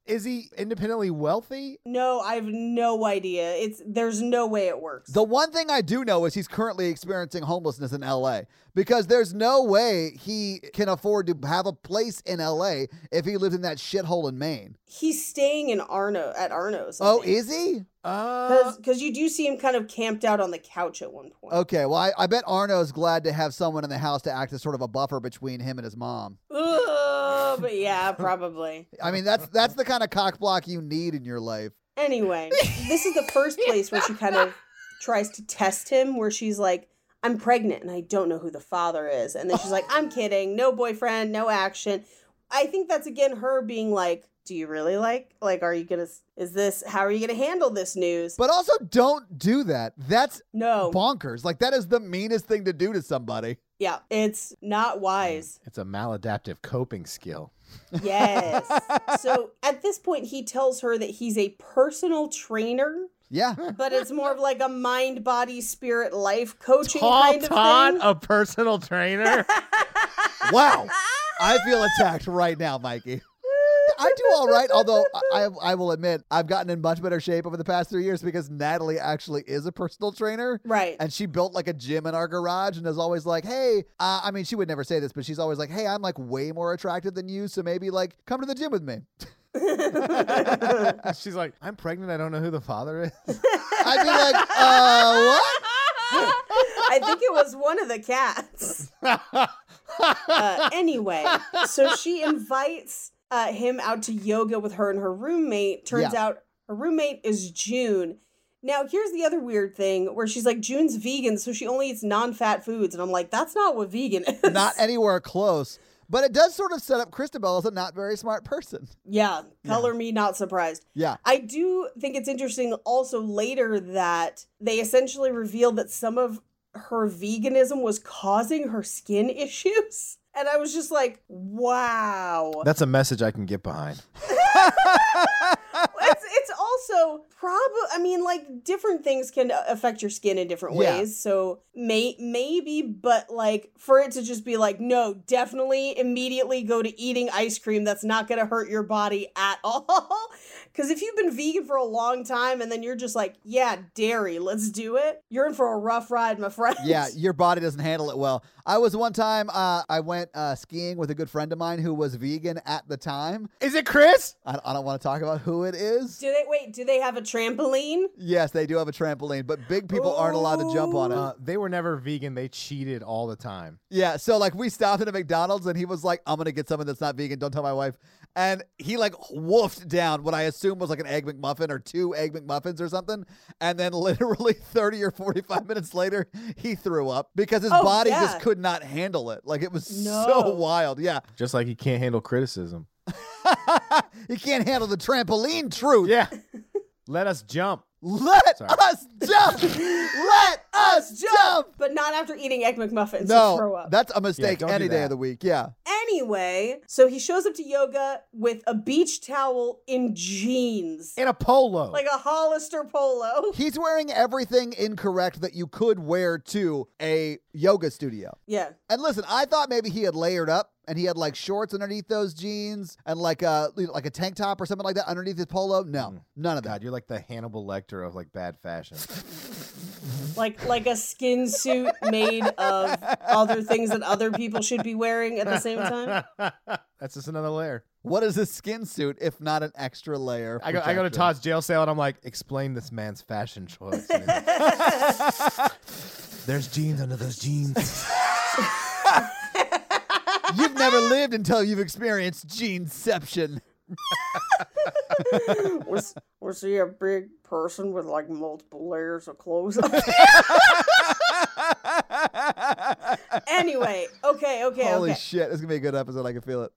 Is he independently wealthy? No, I have no idea. It's there's no way it works. The one thing I do know is he's currently experiencing homelessness in L A because there's no way he can afford to have a place in L A if he lived in that shithole in Maine. He's staying in Arno at Arno's. I oh, think. Is he? Because uh, you do see him kind of camped out on the couch at one point. Okay, well, I, I bet Arno's glad to have someone in the house to act as sort of a buffer between him and his mom. Ugh, but yeah, probably. I mean, that's that's the kind of cock block you need in your life. Anyway, this is the first place where she kind of tries to test him, where she's like, I'm pregnant and I don't know who the father is. And then she's like, I'm kidding. No boyfriend, no action. I think that's, again, her being like, do you really like, like, are you going to, is this, how are you going to handle this news? But also don't do that. That's no bonkers. Like, that is the meanest thing to do to somebody. Yeah. It's not wise. It's a maladaptive coping skill. Yes. So at this point, he tells her that he's a personal trainer. Yeah. But it's more of like a mind, body, spirit, life coaching Tall kind of Todd, thing. Todd, a personal trainer. Wow. I feel attacked right now, Mikey. I do all right, although I I will admit I've gotten in much better shape over the past three years because Natalie actually is a personal trainer. Right. And she built like a gym in our garage and is always like, hey, uh, I mean, she would never say this, but she's always like, hey, I'm like way more attractive than you. So maybe like come to the gym with me. She's like, I'm pregnant. I don't know who the father is. I'd be like, uh, what? I think it was one of the cats. uh, anyway, so she invites... Uh, him out to yoga with her and her roommate. Turns yeah. out her roommate is June. Now, here's the other weird thing where she's like, June's vegan, so she only eats non-fat foods. And I'm like, that's not what vegan is. Not anywhere close. But it does sort of set up Christabel as a not very smart person. Yeah. Color yeah. me not surprised. Yeah. I do think it's interesting also later that they essentially reveal that some of her veganism was causing her skin issues. And I was just like, wow. That's a message I can get behind. it's, it's also probably, I mean, like different things can affect your skin in different yeah. ways. So may- maybe, but like for it to just be like, no, definitely immediately go to eating ice cream. That's not going to hurt your body at all. Because if you've been vegan for a long time and then you're just like, yeah, dairy, let's do it. You're in for a rough ride, my friend. Yeah, your body doesn't handle it well. I was one time, uh, I went uh, skiing with a good friend of mine who was vegan at the time. Is it Chris? I, I don't want to talk about who it is. Do they, wait, do they have a trampoline? Yes, they do have a trampoline, but big people Ooh. aren't allowed to jump on it. Uh, they were never vegan. They cheated all the time. Yeah, so like we stopped at a McDonald's and he was like, I'm going to get something that's not vegan. Don't tell my wife. And he like wolfed down what I assume was like an Egg McMuffin or two Egg McMuffins or something. And then literally thirty or forty-five minutes later, he threw up because his oh, body yeah. just could not handle it. Like it was no. so wild. Yeah. Just like he can't handle criticism. He can't handle the trampoline truth. Yeah. Let us jump. Let Sorry. us jump. Let us jump. But not after eating Egg McMuffins. No, throw up. That's a mistake yeah, any day of the week. Yeah. Anyway, so he shows up to yoga with a beach towel in jeans. In a polo. Like a Hollister polo. He's wearing everything incorrect that you could wear to a yoga studio. Yeah. And listen, I thought maybe he had layered up. And he had like shorts underneath those jeans and like a like a tank top or something like that underneath his polo. No, none of that. God, you're like the Hannibal Lecter of like bad fashion. Like like a skin suit made of other things that other people should be wearing at the same time. That's just another layer. What is a skin suit if not an extra layer? I go, I go to Todd's jail sale and I'm like, explain this man's fashion choice. There's jeans under those jeans. You've never lived until you've experienced Geneception. was, was he a big person with like multiple layers of clothes on? Anyway, okay, okay, Holy okay. shit, this is going to be a good episode, I can feel it.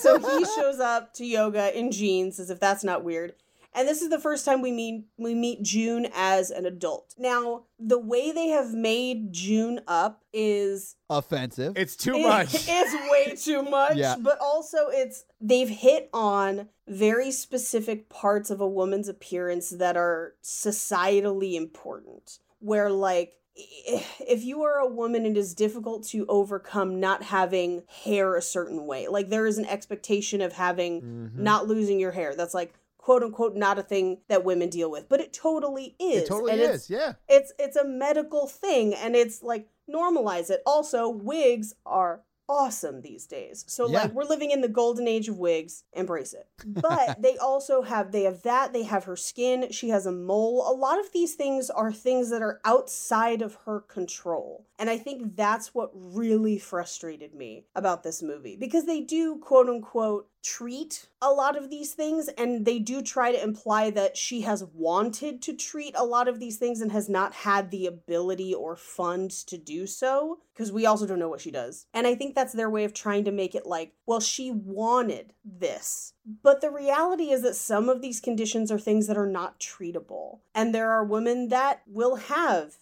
So he shows up to yoga in jeans, as if that's not weird. And this is the first time we meet, we meet June as an adult. Now, the way they have made June up is... offensive. It's too it, much. It's way too much. Yeah. But also, it's they've hit on very specific parts of a woman's appearance that are societally important. Where, like, if you are a woman, it is difficult to overcome not having hair a certain way. Like, there is an expectation of having mm-hmm. not losing your hair. That's like... quote unquote, not a thing that women deal with, but it totally is. It totally and is, it's, yeah. It's it's a medical thing, and it's like, normalize it. Also, wigs are awesome these days. So yeah. like, we're living in the golden age of wigs, embrace it. But they also have, they have that, they have her skin, she has a mole. A lot of these things are things that are outside of her control. And I think that's what really frustrated me about this movie, because they do, quote unquote, treat a lot of these things, and they do try to imply that she has wanted to treat a lot of these things and has not had the ability or funds to do so, because we also don't know what she does. And I think that's their way of trying to make it like, well, she wanted this. But the reality is that some of these conditions are things that are not treatable. And there are women that will have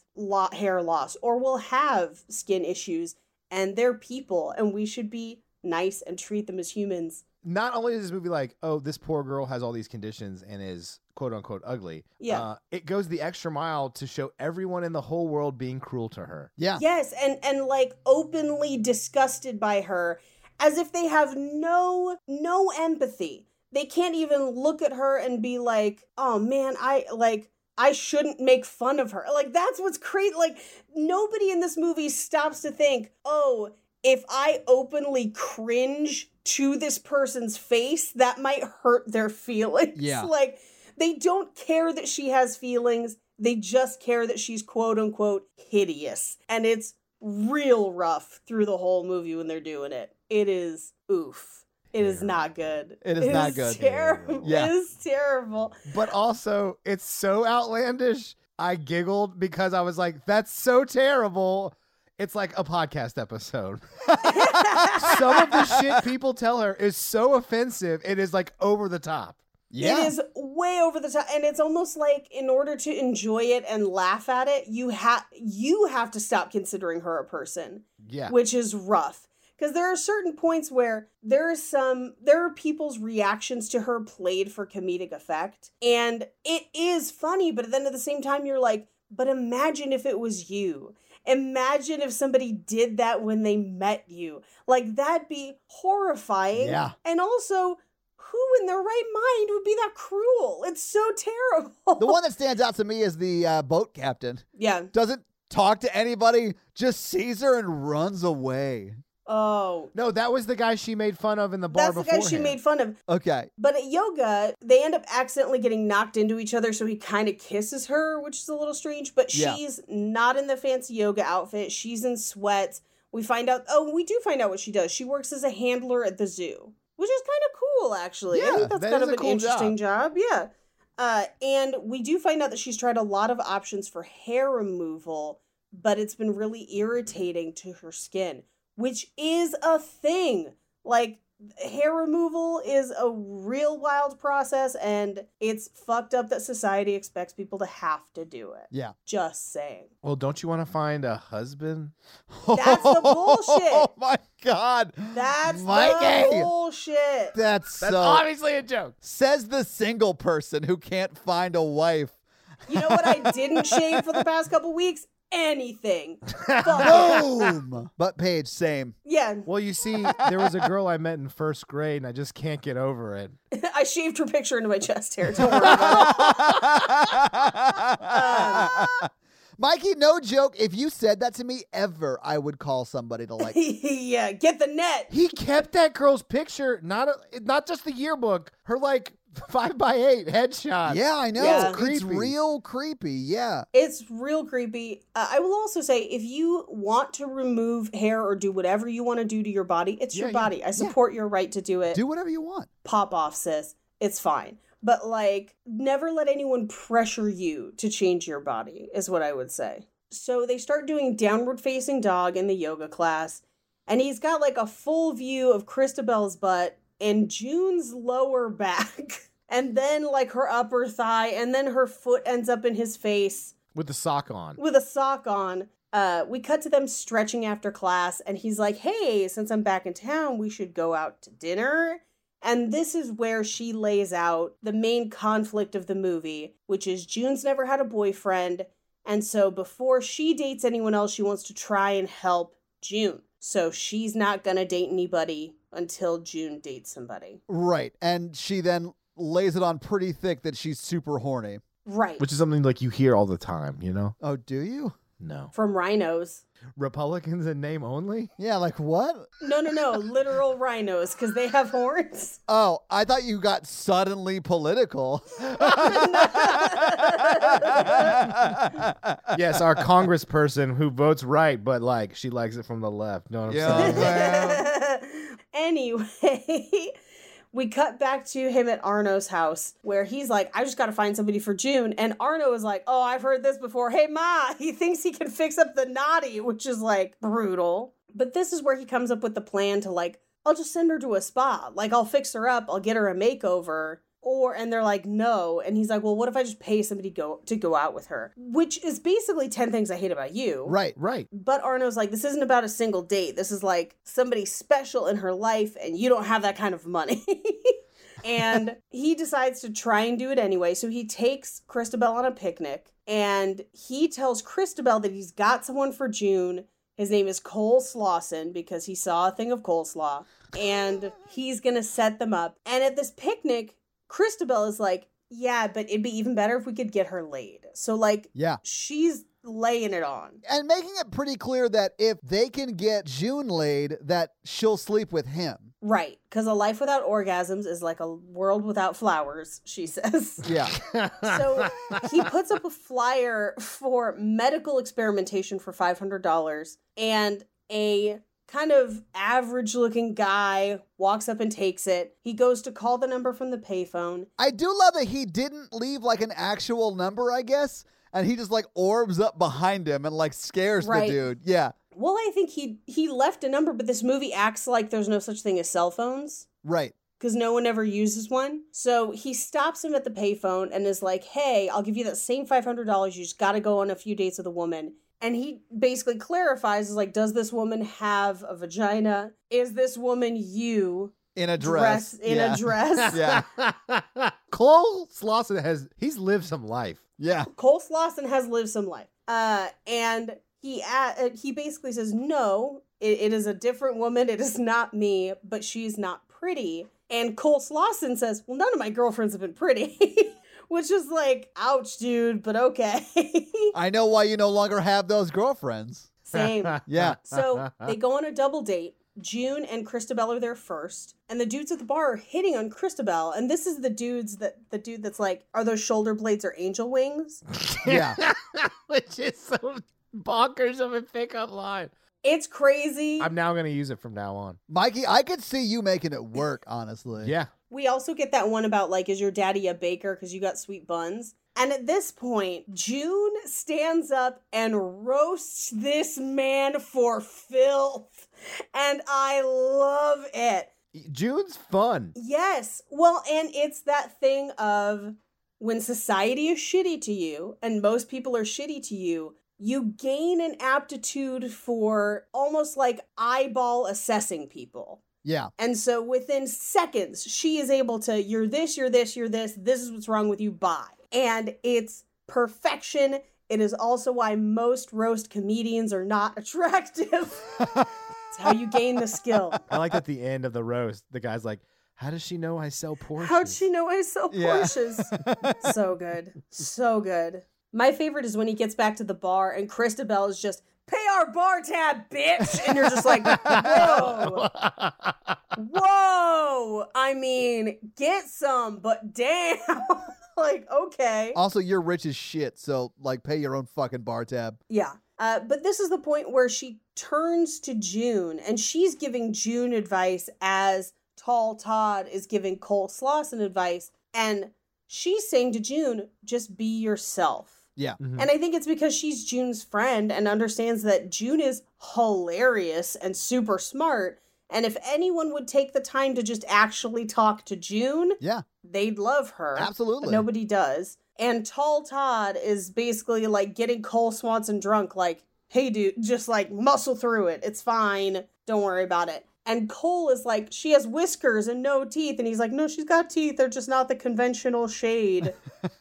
hair loss or will have skin issues, and they're people, and we should be nice and treat them as humans. Not only is this movie like, oh, this poor girl has all these conditions and is quote unquote ugly. Yeah. Uh, it goes the extra mile to show everyone in the whole world being cruel to her. Yeah. Yes. And, and like openly disgusted by her, as if they have no, no empathy. They can't even look at her and be like, oh man, I like, I shouldn't make fun of her. Like, that's what's crazy. Like, nobody in this movie stops to think, oh, if I openly cringe to this person's face, that might hurt their feelings. Yeah. Like, they don't care that she has feelings. They just care that she's quote unquote hideous. And it's real rough through the whole movie when they're doing it. It is oof. It is not good. It is not good. It is terrible. Yeah. It is terrible. But also, it's so outlandish. I giggled because I was like, that's so terrible. It's like a podcast episode. Some of the shit people tell her is so offensive. It is like over the top. Yeah. It is way over the top. And it's almost like in order to enjoy it and laugh at it, you have you have to stop considering her a person. Yeah. Which is rough. Because there are certain points where there is some there are people's reactions to her played for comedic effect. And it is funny, but then at the same time you're like, but imagine if it was you. Imagine if somebody did that when they met you. Like, that'd be horrifying. Yeah. And also, who in their right mind would be that cruel? It's so terrible. The one that stands out to me is the uh, boat captain. Yeah. Doesn't talk to anybody, just sees her and runs away. Oh. No, that was the guy she made fun of in the bar beforehand. That's the guy she made fun of. Okay. But at yoga, they end up accidentally getting knocked into each other, so he kind of kisses her, which is a little strange. But yeah. She's not in the fancy yoga outfit. She's in sweats. We find out, oh, we do find out what she does. She works as a handler at the zoo, which is kind of cool, actually. Yeah, I think that's that kind of an cool interesting job. job. Yeah. Uh, and we do find out that she's tried a lot of options for hair removal, but it's been really irritating to her skin. Which is a thing. Like, hair removal is a real wild process, and it's fucked up that society expects people to have to do it. Yeah. Just saying. Well, don't you want to find a husband? That's the bullshit. Oh my God. That's Mikey. the bullshit. That's, That's so obviously a joke. Says the single person who can't find a wife. You know what I didn't shave for the past couple weeks? Anything. Boom. But Paige, same. Yeah. Well, you see, there was a girl I met in first grade, and I just can't get over it. I shaved her picture into my chest hair. Don't worry about it. um, Mikey, no joke. If you said that to me ever, I would call somebody to like. Yeah, get the net. He kept that girl's picture, not a, not just the yearbook. Her like. Five by eight headshot. Yeah, I know. Yeah. It's, it's real creepy. Yeah. It's real creepy. Uh, I will also say, if you want to remove hair or do whatever you want to do to your body, it's yeah, your body. Yeah. I support yeah. your right to do it. Do whatever you want. Pop off, sis. It's fine. But like, never let anyone pressure you to change your body is what I would say. So they start doing downward facing dog in the yoga class. And he's got like a full view of Christabel's butt. And June's lower back, and then like her upper thigh, and then her foot ends up in his face. With a sock on. With a sock on. Uh, we cut to them stretching after class, and he's like, hey, since I'm back in town, we should go out to dinner. And this is where she lays out the main conflict of the movie, which is June's never had a boyfriend, and so before she dates anyone else, she wants to try and help June. So she's not going to date anybody until June dates somebody. Right. And she then lays it on pretty thick that she's super horny. Right. Which is something like you hear all the time, you know? Oh, do you? No. From rhinos. Republicans in name only? Yeah, like what? No, no, no. Literal rhinos, because they have horns. Oh, I thought you got suddenly political. Yes, our congressperson who votes right, but like she likes it from the left. Know what I'm yeah. saying? Anyway, We cut back to him at Arno's house where he's like, I just got to find somebody for June. And Arno is like, oh, I've heard this before. Hey, Ma, he thinks he can fix up the Nottie, which is like brutal. But this is where he comes up with the plan to like, I'll just send her to a spa. Like, I'll fix her up. I'll get her a makeover. Or, and they're like, no. And he's like, well, what if I just pay somebody go to go out with her? Which is basically ten things I hate about you. Right, right. But Arno's like, this isn't about a single date. This is like somebody special in her life, and you don't have that kind of money. And he decides to try and do it anyway. So he takes Christabel on a picnic, and he tells Christabel that he's got someone for June. His name is Cole Slawson because he saw a thing of coleslaw, and he's going to set them up. And at this picnic, Christabel is like, yeah, but it'd be even better if we could get her laid. So, like, yeah, she's laying it on. And making it pretty clear that if they can get June laid, that she'll sleep with him. Right. Because a life without orgasms is like a world without flowers, she says. Yeah. So he puts up a flyer for medical experimentation for five hundred dollars, and a kind of average looking guy walks up and takes it. He goes to call the number from the payphone. I do love that he didn't leave like an actual number, I guess. And he just like orbs up behind him and like scares right. the dude. Yeah. Well, I think he he left a number, but this movie acts like there's no such thing as cell phones. Right. Because no one ever uses one. So he stops him at the payphone and is like, hey, I'll give you that same five hundred dollars. You just got to go on a few dates with a woman. And he basically clarifies, is like, does this woman have a vagina? Is this woman you? In a dress. dress in yeah. a dress. Yeah. Cole Slawson has, he's lived some life. Yeah. Cole Slawson has lived some life. Uh, and he uh, he basically says, no, it, it is a different woman. It is not me, but she's not pretty. And Cole Slawson says, well, none of my girlfriends have been pretty. Which is like, ouch, dude, but okay. I know why you no longer have those girlfriends. Same. Yeah. So they go on a double date. June and Christabel are there first. And the dudes at the bar are hitting on Christabel. And this is the dudes that the dude that's like, are those shoulder blades or angel wings? Yeah. Which is so bonkers of a pickup line. It's crazy. I'm now going to use it from now on. Mikey, I could see you making it work, honestly. Yeah. We also get that one about, like, is your daddy a baker because you got sweet buns? And at this point, June stands up and roasts this man for filth. And I love it. June's fun. Yes. Well, and it's that thing of when society is shitty to you, and most people are shitty to you, you gain an aptitude for almost like eyeball assessing people. Yeah. And so within seconds, she is able to, you're this, you're this, you're this, this is what's wrong with you, bye. And it's perfection. It is also why most roast comedians are not attractive. It's how you gain the skill. I like at the end of the roast, the guy's like, how does she know I sell Porsches? How'd she know I sell yeah. Porsches? So good. So good. My favorite is when he gets back to the bar and Christabel is just, pay our bar tab, bitch. And you're just like, whoa. Whoa. I mean, get some, but damn. Like, okay. Also, you're rich as shit, so, like, pay your own fucking bar tab. Yeah. Uh, but this is the point where she turns to June, and she's giving June advice as Tall Todd is giving Cole Slawson advice, and she's saying to June, just be yourself. Yeah. Mm-hmm. And I think it's because she's June's friend and understands that June is hilarious and super smart. And if anyone would take the time to just actually talk to June, yeah, they'd love her. Absolutely. But nobody does. And Tall Todd is basically like getting Cole Swanson drunk, like, hey, dude, just like muscle through it. It's fine. Don't worry about it. And Cole is like, she has whiskers and no teeth. And he's like, no, she's got teeth. They're just not the conventional shade.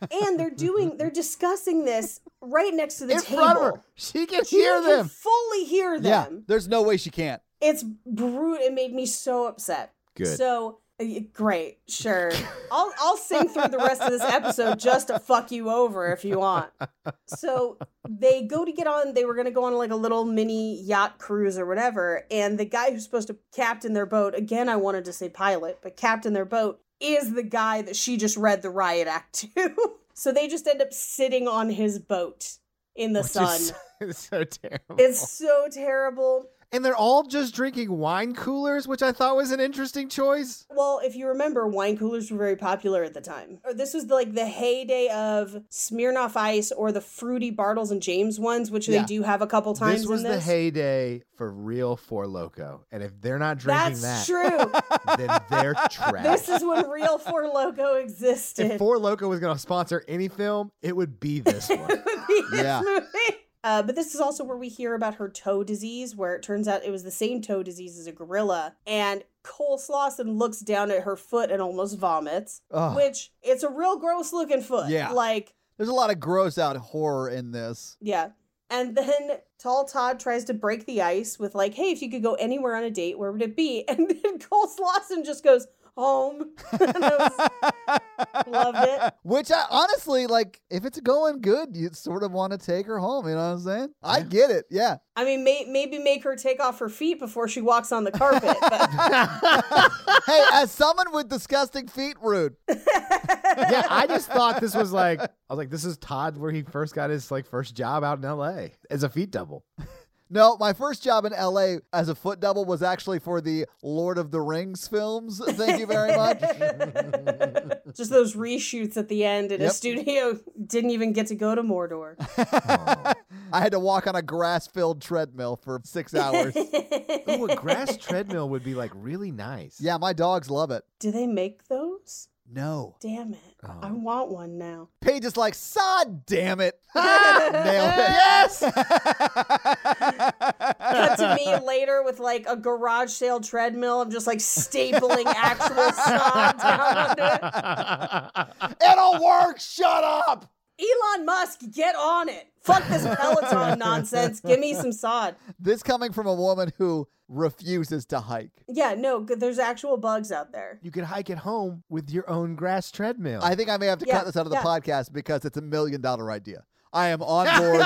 And they're doing, they're discussing this right next to the in table. In front of her. She can she hear can them. She can fully hear them. Yeah, there's no way she can't. It's brutal. It made me so upset. Good. So, great. Sure. I'll I'll sing through the rest of this episode just to fuck you over if you want. So they go to get on. They were going to go on like a little mini yacht cruise or whatever. And the guy who's supposed to captain their boat, again, I wanted to say pilot, but captain their boat is the guy that she just read the riot act to. So they just end up sitting on his boat in the Which sun. Is, it's so terrible. It's so terrible. and they're all just drinking wine coolers, which I thought was an interesting choice. Well, if you remember, wine coolers were very popular at the time. This was like the heyday of Smirnoff Ice or the fruity Bartles and James ones, which yeah. they do have a couple times in this. Was this was the heyday for real Four Loko, and if they're not drinking That's that, true. Then they're trash. This is when real Four Loko existed. If Four Loko was going to sponsor any film, it would be this one. It would be this yeah. movie. Uh, but this is also where we hear about her toe disease, where it turns out it was the same toe disease as a gorilla. And Cole Slawson looks down at her foot and almost vomits, Ugh. which it's a real gross looking foot. Yeah. Like, there's a lot of gross out horror in this. Yeah. And then Tall Todd tries to break the ice with like, hey, if you could go anywhere on a date, where would it be? And then Cole Slawson just goes, home. Loved it. Which I honestly, like, if it's going good, you sort of want to take her home. You know what I'm saying? Yeah. I get it. Yeah. I mean, may- maybe make her take off her feet before she walks on the carpet. But... hey, as someone with disgusting feet, rude. Yeah, I just thought this was like, I was like, this is Todd where he first got his like first job out in L A as a feet double. No, my first job in L A as a foot double was actually for the Lord of the Rings films. Thank you very much. Just those reshoots at the end, and yep. a studio didn't even get to go to Mordor. Oh. I had to walk on a grass-filled treadmill for six hours. Ooh, a grass treadmill would be like really nice. Yeah, my dogs love it. Do they make those? No. Damn it. Oh. I want one now. Paige is like, sod damn it. Ah, nailed it. Yes. Cut to me later with like a garage sale treadmill. I'm just like stapling actual sod down onto it. It'll work. Shut up. Elon Musk, get on it. Fuck this Peloton nonsense. Give me some sod. This coming from a woman who refuses to hike. Yeah, no, there's actual bugs out there. You could hike at home with your own grass treadmill. I think I may have to yeah, cut this out of the yeah. podcast because it's a million dollar idea. I am on board.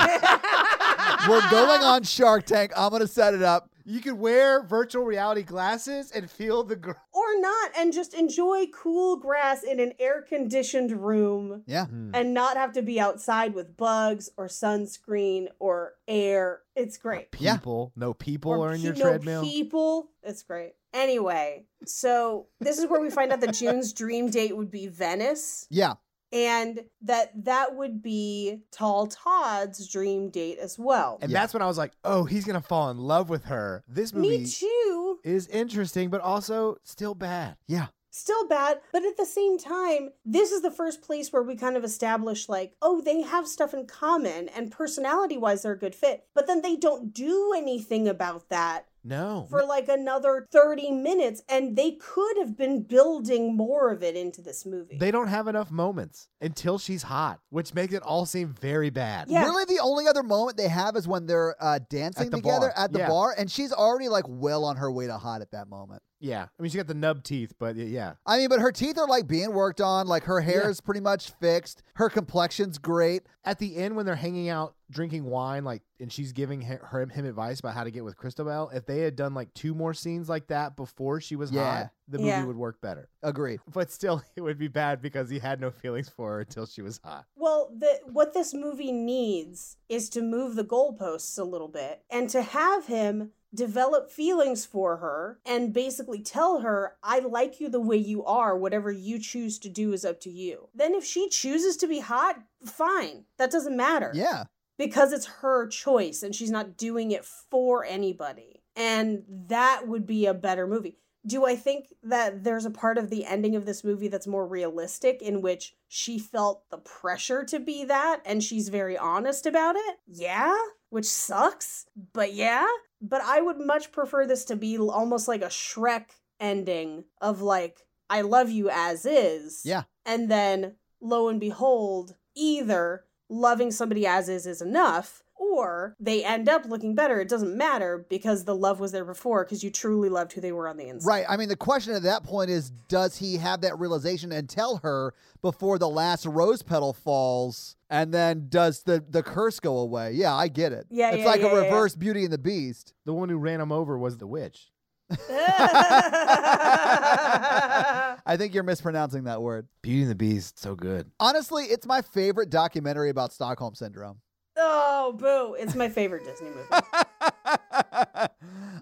We're going on Shark Tank. I'm going to set it up. You could wear virtual reality glasses and feel the grass. Or not, and just enjoy cool grass in an air-conditioned room. Yeah. Mm. And not have to be outside with bugs or sunscreen or air. It's great. Or people. Yeah. No people or are in pe- your treadmill. No people. It's great. Anyway, so this is where we find out that June's dream date would be Venice. Yeah. And that that would be Tall Todd's dream date as well. And yeah. that's when I was like, oh, he's going to fall in love with her. This movie Me too. is interesting, but also still bad. Yeah. Still bad. But at the same time, this is the first place where we kind of establish like, oh, they have stuff in common and personality wise, they're a good fit. But then they don't do anything about that. No. For like another thirty minutes, and they could have been building more of it into this movie. They don't have enough moments until she's hot, which makes it all seem very bad. Yeah. Really the only other moment they have is when they're uh, dancing together at the bar, and she's already like well on her way to hot at that moment. Yeah. I mean, she got the nub teeth, but yeah. I mean, but her teeth are like being worked on. Like her hair yeah. is pretty much fixed. Her complexion's great. At the end when they're hanging out drinking wine, like, and she's giving her, her him advice about how to get with Christabel, if they had done like two more scenes like that before she was yeah. hot, the movie yeah. would work better. Agree. But still, it would be bad because he had no feelings for her until she was hot. Well, the, what this movie needs is to move the goalposts a little bit and to have him develop feelings for her and basically tell her, I like you the way you are. Whatever you choose to do is up to you. Then if she chooses to be hot, fine. That doesn't matter. Yeah. Because it's her choice and she's not doing it for anybody. And that would be a better movie. Do I think that there's a part of the ending of this movie that's more realistic in which she felt the pressure to be that and she's very honest about it? Yeah, which sucks, but yeah. But I would much prefer this to be almost like a Shrek ending of like, I love you as is. Yeah. And then lo and behold, either loving somebody as is is enough, or they end up looking better. It doesn't matter because the love was there before because you truly loved who they were on the inside. Right. I mean, the question at that point is, does he have that realization and tell her before the last rose petal falls? And then does the, the curse go away? Yeah, I get it. Yeah, It's yeah, like yeah, a reverse yeah. Beauty and the Beast. The one who ran him over was the witch. I think you're mispronouncing that word. Beauty and the Beast, so good. Honestly, it's my favorite documentary about Stockholm Syndrome. Oh, boo. It's my favorite Disney movie.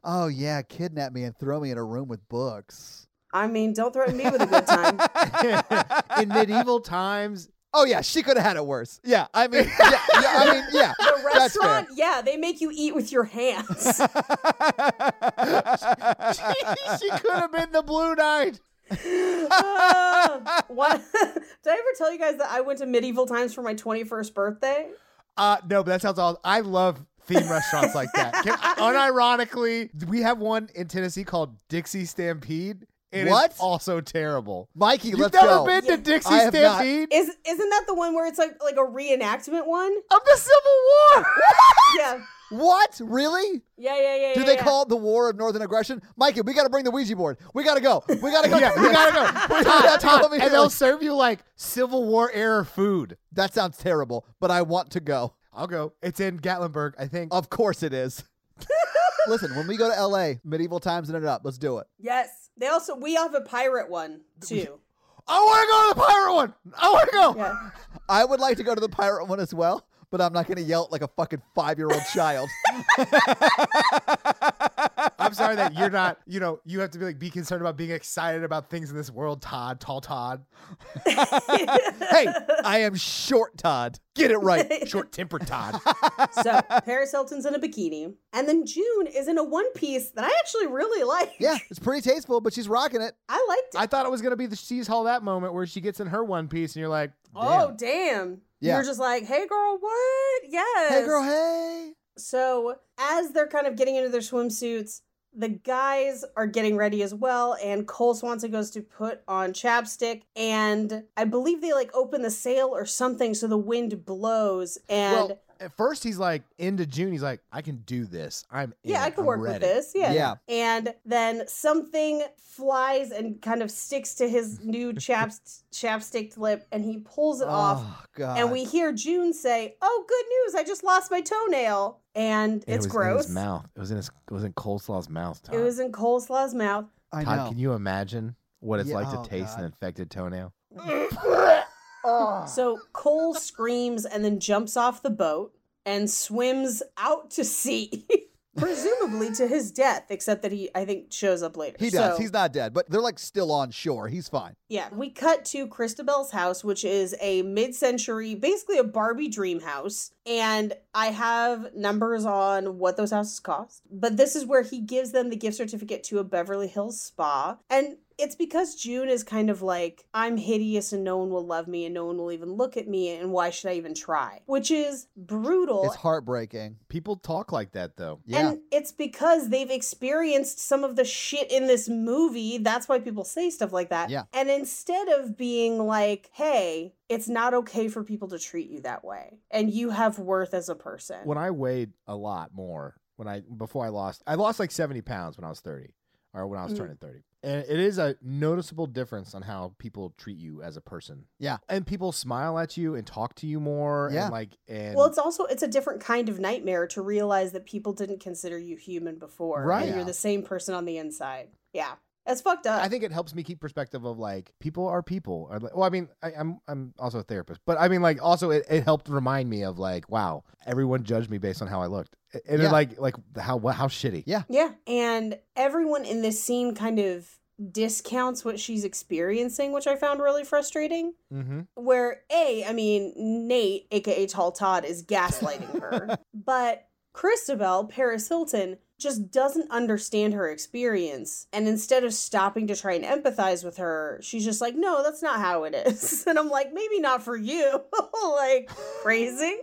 Oh, yeah, kidnap me and throw me in a room with books. I mean, don't threaten me with a good time. In medieval times... Oh, yeah, she could have had it worse. Yeah, I mean, yeah, yeah, I mean, yeah. The restaurant, yeah, they make you eat with your hands. she, she could have been the Blue Knight. uh, what? Did I ever tell you guys that I went to Medieval Times for my twenty-first birthday? Uh, no, but that sounds awesome. I love theme restaurants like that. Can, unironically, we have one in Tennessee called Dixie Stampede. It what? Is also terrible. Mikey, You've let's go. You've never been yeah. to Dixie I Stampede? Is, isn't that the one where it's like, like a reenactment one? Of the Civil War! Yeah. What? Really? Yeah, yeah, yeah. Do yeah, they yeah. call it the War of Northern Aggression? Mikey, we got to bring the Ouija board. We got to go. We got to go. yeah, we got to go. Top, top, and they'll serve you like Civil War era food. That sounds terrible, but I want to go. I'll go. It's in Gatlinburg, I think. Of course it is. Listen, when we go to L A, Medieval Times and it up. Let's do it. Yes. They also, we have a pirate one, too. I want to go to the pirate one. I want to go. Yeah. I would like to go to the pirate one as well, but I'm not going to yell like a fucking five-year-old child. I'm sorry that you're not, you know, you have to be like be concerned about being excited about things in this world, Todd, tall Todd. Hey, I am short Todd. Get it right. Short-tempered Todd. So Paris Hilton's in a bikini. And then June is in a one piece that I actually really like. Yeah, it's pretty tasteful, but she's rocking it. I liked it. I thought it was going to be the She's All That moment where she gets in her one piece and you're like, damn. Oh, damn. Yeah. You're just like, hey, girl, what? Yes. Hey, girl, hey. So as they're kind of getting into their swimsuits, the guys are getting ready as well, and Cole Swanson goes to put on chapstick, and I believe they, like, open the sail or something so the wind blows, and... Well, at first he's, like, into June, he's like, I can do this. I'm in. Yeah, I can I'm work ready. with this. Yeah. yeah. And then something flies and kind of sticks to his new chaps- chapstick lip, and he pulls it oh, off, God. And we hear June say, oh, good news, I just lost my toenail. And it's it was gross. In his mouth. It was in his, it was in Cole Slaw's mouth, Todd. It was in Cole Slaw's mouth. I Todd, know. Can you imagine what it's yeah, like to oh taste God. an infected toenail? oh. So Cole screams and then jumps off the boat and swims out to sea. Presumably to his death, except that he, I think, shows up later. He does. So, he's not dead, but they're, like, still on shore. He's fine. Yeah. We cut to Christabel's house, which is a mid-century, basically a Barbie dream house. And I have numbers on what those houses cost. But this is where he gives them the gift certificate to a Beverly Hills spa. And it's because June is kind of like, I'm hideous and no one will love me and no one will even look at me and why should I even try? Which is brutal. It's heartbreaking. People talk like that though. Yeah. And it's because they've experienced some of the shit in this movie. That's why people say stuff like that. Yeah. And instead of being like, hey, it's not okay for people to treat you that way. And you have worth as a person. When I weighed a lot more, when I before I lost, I lost like seventy pounds when I was thirty or when I was mm. turning thirty. And it is a noticeable difference on how people treat you as a person. Yeah. And people smile at you and talk to you more. Yeah. And like, and well, it's also, it's a different kind of nightmare to realize that people didn't consider you human before. Right. Yeah. You're the same person on the inside. Yeah. That's fucked up. I think it helps me keep perspective of like, people are people. Well, I mean, I, I'm I'm also a therapist, but I mean, like, also it, it helped remind me of like, wow, everyone judged me based on how I looked. And yeah. like, like how, how shitty. Yeah. Yeah. And everyone in this scene kind of discounts what she's experiencing, which I found really frustrating. Mm-hmm. Where A, I mean, Nate, A K A Tall Todd, is gaslighting her, but Christabel, Paris Hilton, just doesn't understand her experience. And instead of stopping to try and empathize with her, she's just like, no, that's not how it is. And I'm like, maybe not for you. Like, crazy.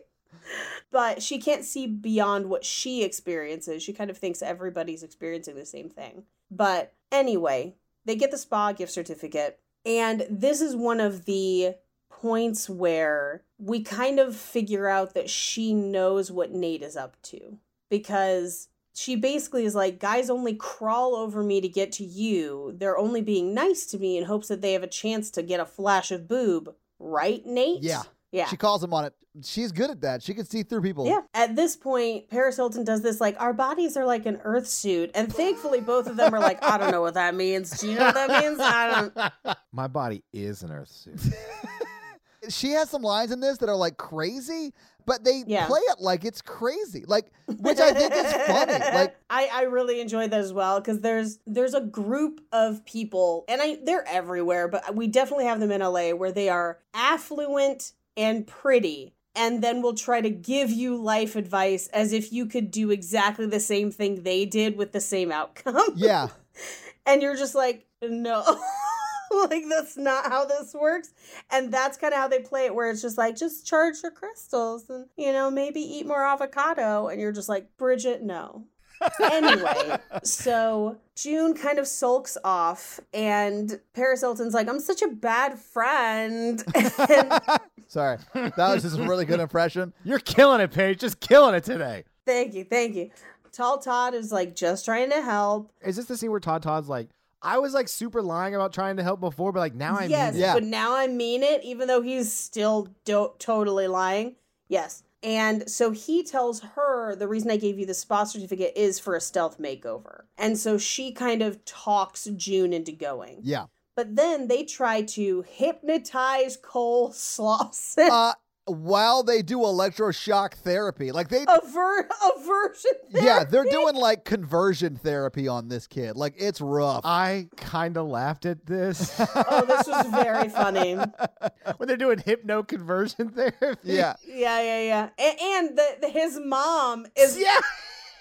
But she can't see beyond what she experiences. She kind of thinks everybody's experiencing the same thing. But anyway, they get the spa gift certificate. And this is one of the points where we kind of figure out that she knows what Nate is up to. Because she basically is like, guys only crawl over me to get to you. They're only being nice to me in hopes that they have a chance to get a flash of boob. Right, Nate? Yeah. Yeah. She calls him on it. She's good at that. She can see through people. Yeah. At this point, Paris Hilton does this, like, our bodies are like an earth suit. And thankfully, both of them are like, I don't know what that means. Do you know what that means? I don't. My body is an earth suit. She has some lines in this that are like crazy, but they yeah. play it like it's crazy, like, which I think is funny. Like, I, I really enjoyed that as well, because there's there's a group of people, and I they're everywhere, but we definitely have them in L A where they are affluent and pretty, and then we'll try to give you life advice as if you could do exactly the same thing they did with the same outcome. Yeah. And you're just like, no. Like, that's not how this works. And that's kind of how they play it, where it's just like, just charge your crystals and, you know, maybe eat more avocado. And you're just like, Bridget, no. Anyway, so June kind of sulks off, and Paris Hilton's like, I'm such a bad friend. And sorry. That was just a really good impression. You're killing it, Paige. Just killing it today. Thank you. Thank you. Tall Todd is like, just trying to help. Is this the scene where Todd Todd's like, I was like super lying about trying to help before, but like now I yes, mean it. Yes, but now I mean it, even though he's still do- totally lying. Yes. And so he tells her, the reason I gave you the spa certificate is for a stealth makeover. And so she kind of talks June into going. Yeah. But then they try to hypnotize Cole Slawson. Uh- While they do electroshock therapy, like they Aver- aversion therapy. Yeah, they're doing like conversion therapy on this kid. Like, it's rough. I kind of laughed at this. Oh, this was very funny. When they're doing hypno conversion therapy. Yeah, yeah, yeah, yeah. And, and the, the, his mom is yeah.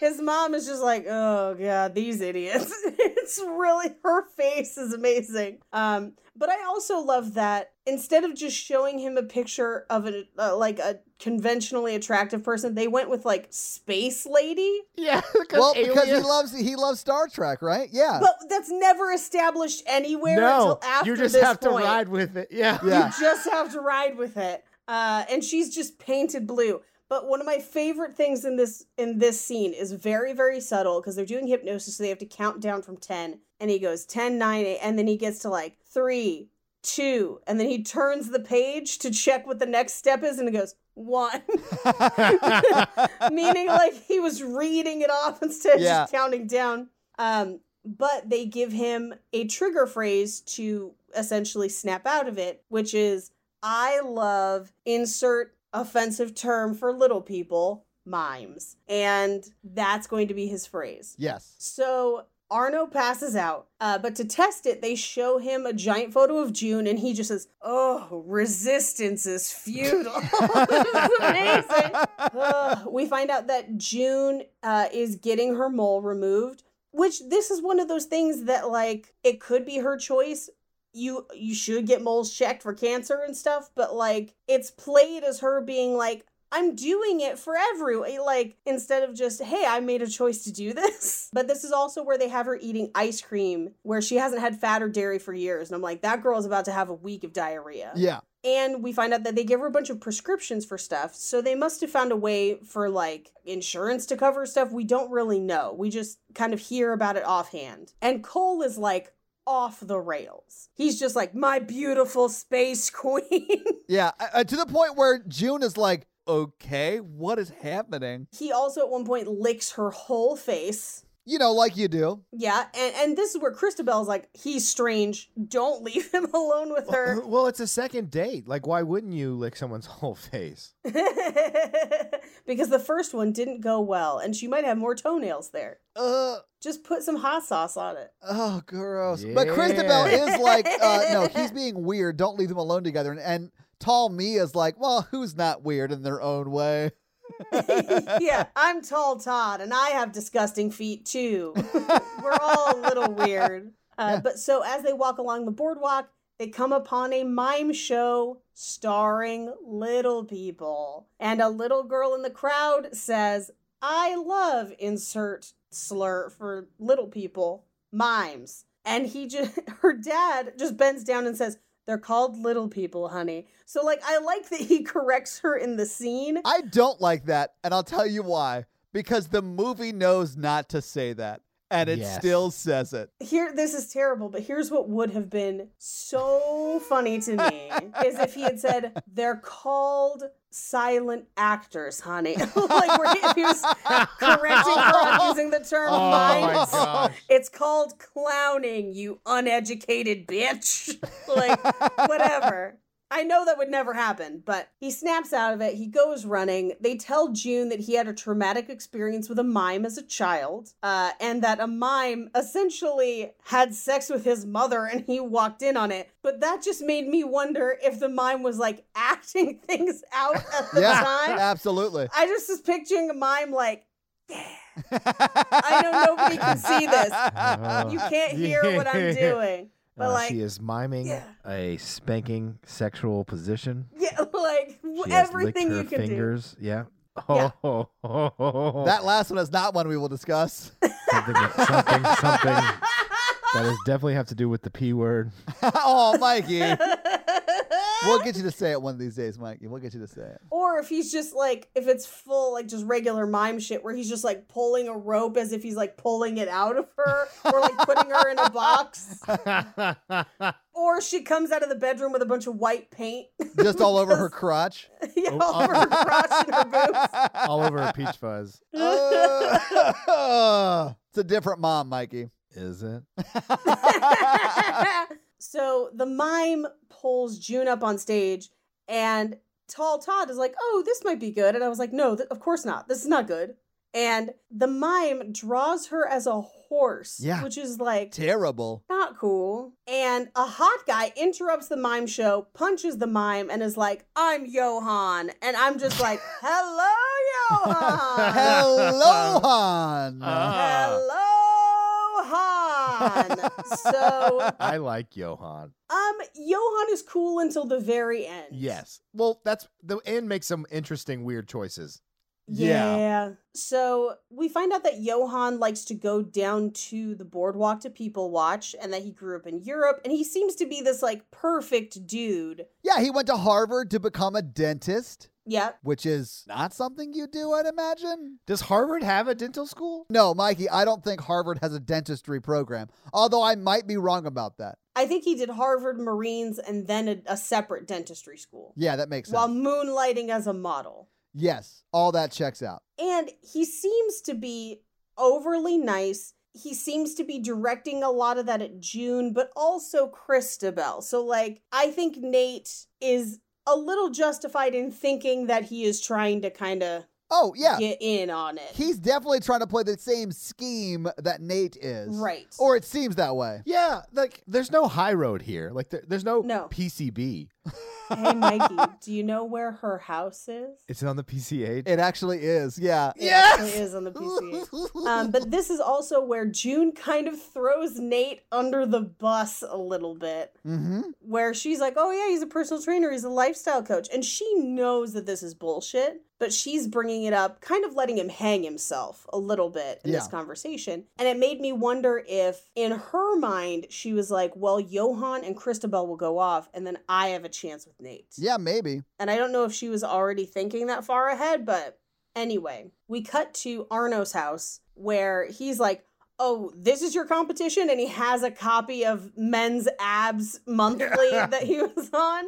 His mom is just like, oh God, these idiots. It's really, her face is amazing. Um, but I also love that instead of just showing him a picture of a uh, like a conventionally attractive person, they went with like space lady. Yeah, well, aliens. Because he loves he loves Star Trek, right? Yeah, but that's never established anywhere no, until after this point. You just have point. to ride with it. Yeah, yeah. You just have to ride with it. Uh, and she's just painted blue. But one of my favorite things in this in this scene is very, very subtle, because they're doing hypnosis, so they have to count down from ten. And he goes ten, nine, eight, and then he gets to like three, two, and then he turns the page to check what the next step is, and it goes one. Meaning like he was reading it off instead of yeah. just counting down. Um, but they give him a trigger phrase to essentially snap out of it, which is, I love insert offensive term for little people, mimes. And that's going to be his phrase. Yes. So Arno passes out, uh, but to test it, they show him a giant photo of June, and he just says, oh, resistance is futile. This is amazing. Uh, we find out that June uh, is getting her mole removed, which this is one of those things that, like, it could be her choice. You you should get moles checked for cancer and stuff, but like it's played as her being like, I'm doing it for everyone, like instead of just, hey, I made a choice to do this. But this is also where they have her eating ice cream, where she hasn't had fat or dairy for years, and I'm like, that girl is about to have a week of diarrhea. Yeah. And we find out that they give her a bunch of prescriptions for stuff, so they must have found a way for, like, insurance to cover stuff. We don't really know. We just kind of hear about it offhand. And Cole is like, off the rails. He's just like, my beautiful space queen. Yeah, uh, to the point where June is like, okay, what is happening? He also at one point licks her whole face. You know, like you do. Yeah, and, and this is where Christabel's like, he's strange. Don't leave him alone with her. Well, well it's a second date. Like, why wouldn't you lick someone's whole face? Because the first one didn't go well, and she might have more toenails there. Uh, Just put some hot sauce on it. Oh, gross. Yeah. But Christabel is like, uh, no, he's being weird. Don't leave them alone together. And, and Tall Mia's like, well, who's not weird in their own way? Yeah, I'm Tall Todd, and I have disgusting feet, too. We're all a little weird. Uh, yeah. But so as they walk along the boardwalk, they come upon a mime show starring little people. And a little girl in the crowd says, I love insert slur for little people, mimes. And he just, her dad just bends down and says, they're called little people, honey. So, like, I like that he corrects her in the scene. I don't like that, and I'll tell you why. Because the movie knows not to say that, and it yes. still says it. Here, this is terrible, but here's what would have been so funny to me, is if he had said, they're called silent actors, honey. Like, where he, if he was correcting her on using the term oh mimes. My gosh. It's called clowning, you uneducated bitch. Like, whatever. I know that would never happen, but he snaps out of it. He goes running. They tell June that he had a traumatic experience with a mime as a child, uh, and that a mime essentially had sex with his mother and he walked in on it. But that just made me wonder if the mime was like acting things out at the yeah, time. Absolutely. I just was picturing a mime like, yeah. I know nobody can see this. Oh, you can't hear yeah. what I'm doing. But uh, like, she is miming yeah. a spanking sexual position. Yeah, like she everything you can fingers. Do. Yeah. yeah. Oh, oh, oh, oh. That last one is not one we will discuss. something, something, something that is definitely have to do with the P word. Oh, Mikey. We'll get you to say it one of these days, Mikey. We'll get you to say it. Or if he's just like, if it's full, like just regular mime shit where he's just like pulling a rope as if he's like pulling it out of her or like putting her in a box. Or she comes out of the bedroom with a bunch of white paint. Just all over her crotch? Yeah, oh. all over her crotch and her boobs. All over her peach fuzz. Uh, it's a different mom, Mikey. Is it? So the mime pulls June up on stage and Tall Todd is like, oh, this might be good. And I was like, no, th- of course not. This is not good. And the mime draws her as a horse, yeah. which is like terrible, not cool. And a hot guy interrupts the mime show, punches the mime and is like, I'm Johan. And I'm just like, hello, Johan. Hello, Han. Uh. Hello. So I like Johan. Um, Johan is cool until the very end. Yes. Well, that's the end makes some interesting, weird choices. Yeah. yeah. So we find out that Johan likes to go down to the boardwalk to people watch and that he grew up in Europe. And he seems to be this like perfect dude. Yeah. He went to Harvard to become a dentist. Yeah. Which is not something you do, I'd imagine. Does Harvard have a dental school? No, Mikey, I don't think Harvard has a dentistry program, although I might be wrong about that. I think he did Harvard, Marines, and then a, a separate dentistry school. Yeah, that makes sense. While moonlighting as a model. Yes, all that checks out. And he seems to be overly nice. He seems to be directing a lot of that at June, but also Christabel. So, like, I think Nate is a little justified in thinking that he is trying to kind of oh, yeah. get in on it. He's definitely trying to play the same scheme that Nate is. Right. Or it seems that way. Yeah, like, there's no high road here. Like, there, there's no, no P C B. Hey, Mikey, do you know where her house is? It's on the P C H. It actually is, yeah. It yes! actually is on the P C H. um, but this is also where June kind of throws Nate under the bus a little bit. Mm-hmm. Where she's like, oh, yeah, he's a personal trainer. He's a lifestyle coach. And she knows that this is bullshit, but she's bringing it up, kind of letting him hang himself a little bit in yeah. this conversation. And it made me wonder if, in her mind, she was like, well, Johan and Christabel will go off, and then I have a chance with Nate. Yeah, maybe. And I don't know if she was already thinking that far ahead, but anyway, we cut to Arno's house where he's like, oh, this is your competition? And he has a copy of Men's Abs Monthly that he was on.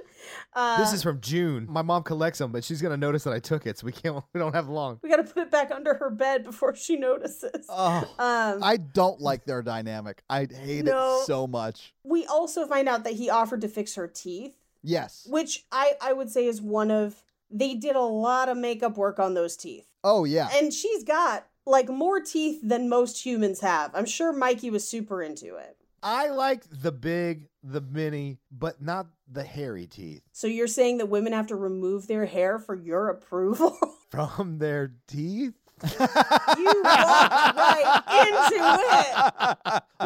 Uh, this is from June. My mom collects them, but she's going to notice that I took it, so we can't. We don't have long. We got to put it back under her bed before she notices. Oh, um, I don't like their dynamic. I hate no, it so much. We also find out that he offered to fix her teeth. Yes. Which I, I would say is one of, they did a lot of makeup work on those teeth. Oh, yeah. And she's got, like, more teeth than most humans have. I'm sure Mikey was super into it. I like the big, the mini, but not the hairy teeth. So you're saying that women have to remove their hair for your approval? From their teeth? You walked right into it.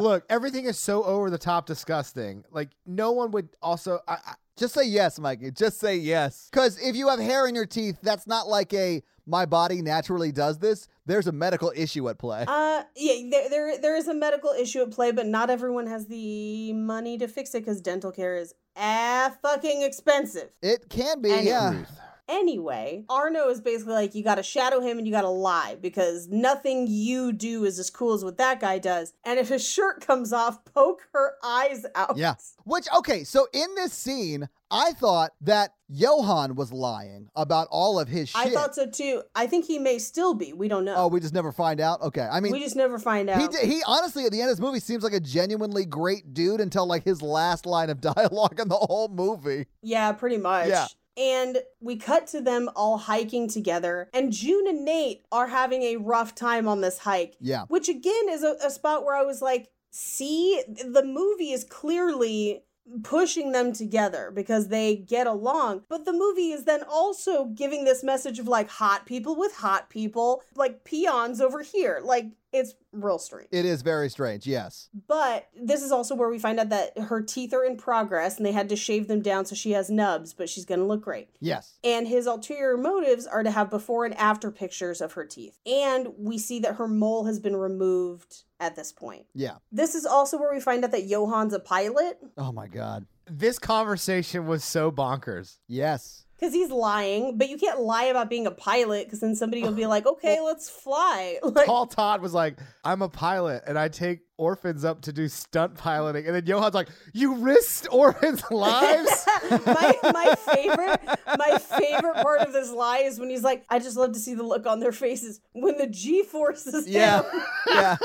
Look, everything is so over the top disgusting. Like, no one would also... I, I, Just say yes, Mikey. Just say yes. Because if you have hair in your teeth, that's not like a, my body naturally does this. There's a medical issue at play. Uh, yeah, there, there, there is a medical issue at play, but not everyone has the money to fix it because dental care is ah fucking expensive. It can be, and yeah. It, Anyway, Arno is basically like, you gotta shadow him and you gotta lie, because nothing you do is as cool as what that guy does. And if his shirt comes off, poke her eyes out. Yeah. Which, okay, so in this scene, I thought that Johan was lying about all of his shit. I thought so too. I think he may still be. We don't know. Oh, we just never find out? Okay. I mean, we just never find out. He, he honestly, at the end of this movie, seems like a genuinely great dude until like his last line of dialogue in the whole movie. Yeah, pretty much. Yeah. And we cut to them all hiking together. And June and Nate are having a rough time on this hike. Yeah. Which again is a, a spot where I was like, see, the movie is clearly pushing them together because they get along. But the movie is then also giving this message of like hot people with hot people, like peons over here. Like, it's real strange. It is very strange, yes. But this is also where we find out that her teeth are in progress and they had to shave them down so she has nubs, but she's going to look great. Yes. And his ulterior motives are to have before and after pictures of her teeth. And we see that her mole has been removed at this point. Yeah. This is also where we find out that Johan's a pilot. Oh my God. This conversation was so bonkers. Yes. Because he's lying, but you can't lie about being a pilot because then somebody will be like, okay, let's fly. Like, Paul Todd was like, I'm a pilot and I take orphans up to do stunt piloting. And then Johan's like, you risked orphans' lives? my my favorite my favorite part of this lie is when he's like, I just love to see the look on their faces when the G-force is yeah. down. Yeah.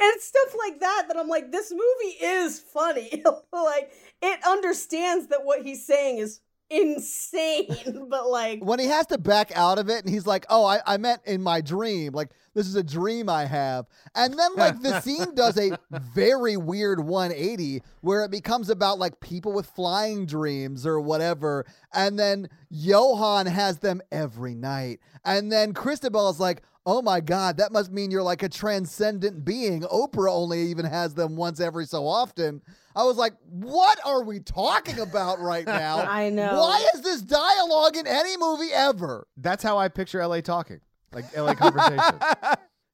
And stuff like that, that I'm like, this movie is funny. Like, it understands that what he's saying is insane, but like... When he has to back out of it, and he's like, oh, I, I meant in my dream. Like, this is a dream I have. And then, like, the scene does a very weird one eighty, where it becomes about, like, people with flying dreams or whatever. And then Johan has them every night. And then Christabel is like, oh my God, that must mean you're like a transcendent being. Oprah only even has them once every so often. I was like, what are we talking about right now? I know. Why is this dialogue in any movie ever? That's how I picture L A talking, like L A conversation.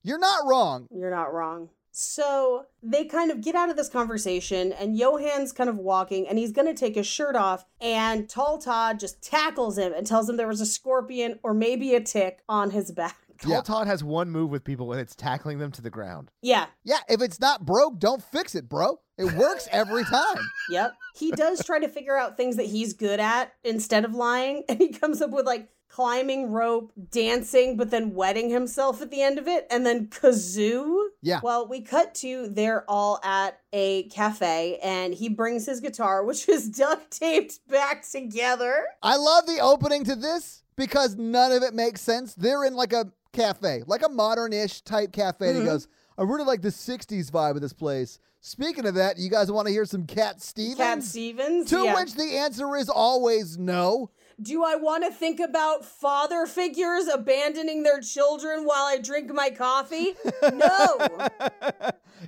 You're not wrong. You're not wrong. So they kind of get out of this conversation and Johan's kind of walking and he's going to take his shirt off and Tall Todd just tackles him and tells him there was a scorpion or maybe a tick on his back. Tall yeah. Todd has one move with people and it's tackling them to the ground. Yeah. Yeah. If it's not broke, don't fix it, bro. It works every time. Yep. He does try to figure out things that he's good at instead of lying. And he comes up with like climbing rope, dancing, but then wetting himself at the end of it. And then kazoo. Yeah. Well, we cut to they're all at a cafe and he brings his guitar, which is duct taped back together. I love the opening to this because none of it makes sense. They're in like a cafe, like a modern-ish type cafe. Mm-hmm. And he goes, I really like the sixties vibe of this place. Speaking of that, you guys want to hear some Cat Stevens? Cat Stevens? To yeah. which the answer is always no. Do I want to think about father figures abandoning their children while I drink my coffee? No.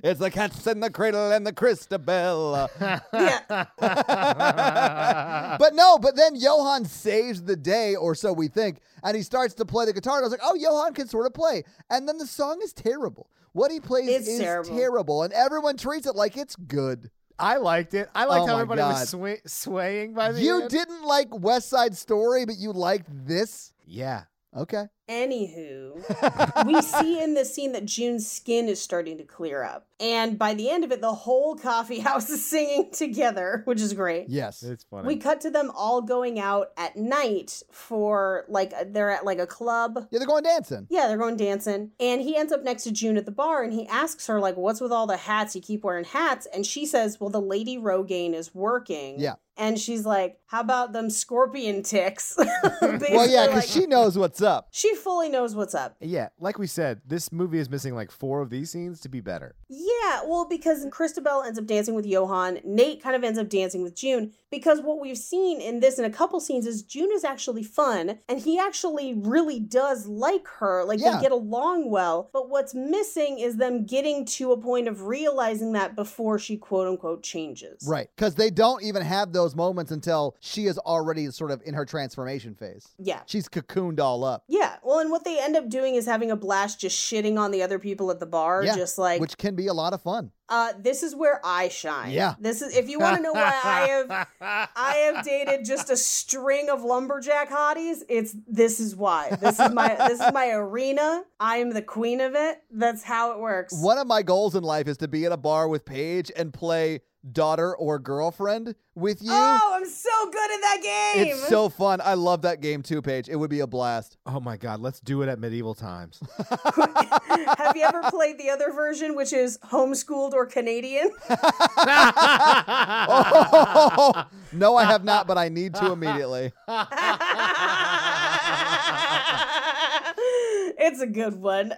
It's the cats in the cradle and the Christabel. Yeah. But no, but then Johan saves the day, or so we think, and he starts to play the guitar. And I was like, oh, Johan can sort of play. And then the song is terrible. What he plays it's is terrible. terrible, and everyone treats it like it's good. I liked it. I liked oh how everybody God. was sway- swaying by the You end. Didn't like West Side Story, but you liked this? Yeah. Okay. Anywho, we see in this scene that June's skin is starting to clear up. And by the end of it, the whole coffee house is singing together, which is great. Yes, it's funny. We cut to them all going out at night for like, a, they're at like a club. Yeah, they're going dancing. Yeah, they're going dancing. And he ends up next to June at the bar and he asks her like, what's with all the hats? You keep wearing hats. And she says, well, the Lady Rogaine is working. Yeah. And she's like, how about them scorpion ticks? Well, yeah, because like, she knows what's up. She fully knows what's up. Yeah, like we said, this movie is missing like four of these scenes to be better. Yeah, well, because Christabel ends up dancing with Johan. Nate kind of ends up dancing with June. Because what we've seen in this in a couple scenes is June is actually fun. And he actually really does like her. Like, yeah. They get along well. But what's missing is them getting to a point of realizing that before she quote-unquote changes. Right, because they don't even have those Those moments until she is already sort of in her transformation phase. Yeah. She's cocooned all up. Yeah. Well, and what they end up doing is having a blast just shitting on the other people at the bar. Yeah, just like, which can be a lot of fun. Uh, this is where I shine. Yeah. This is, if you want to know why I have, I have dated just a string of lumberjack hotties. It's, this is why, this is my, this is my arena. I am the queen of it. That's how it works. One of my goals in life is to be at a bar with Paige and play daughter or girlfriend with you. Oh, I'm so good at that game. It's so fun. I love that game too, Paige. It would be a blast. Oh my God. Let's do it at Medieval Times. Have you ever played the other version, which is homeschooled or Canadian? Oh, no, I have not, but I need to immediately. It's a good one.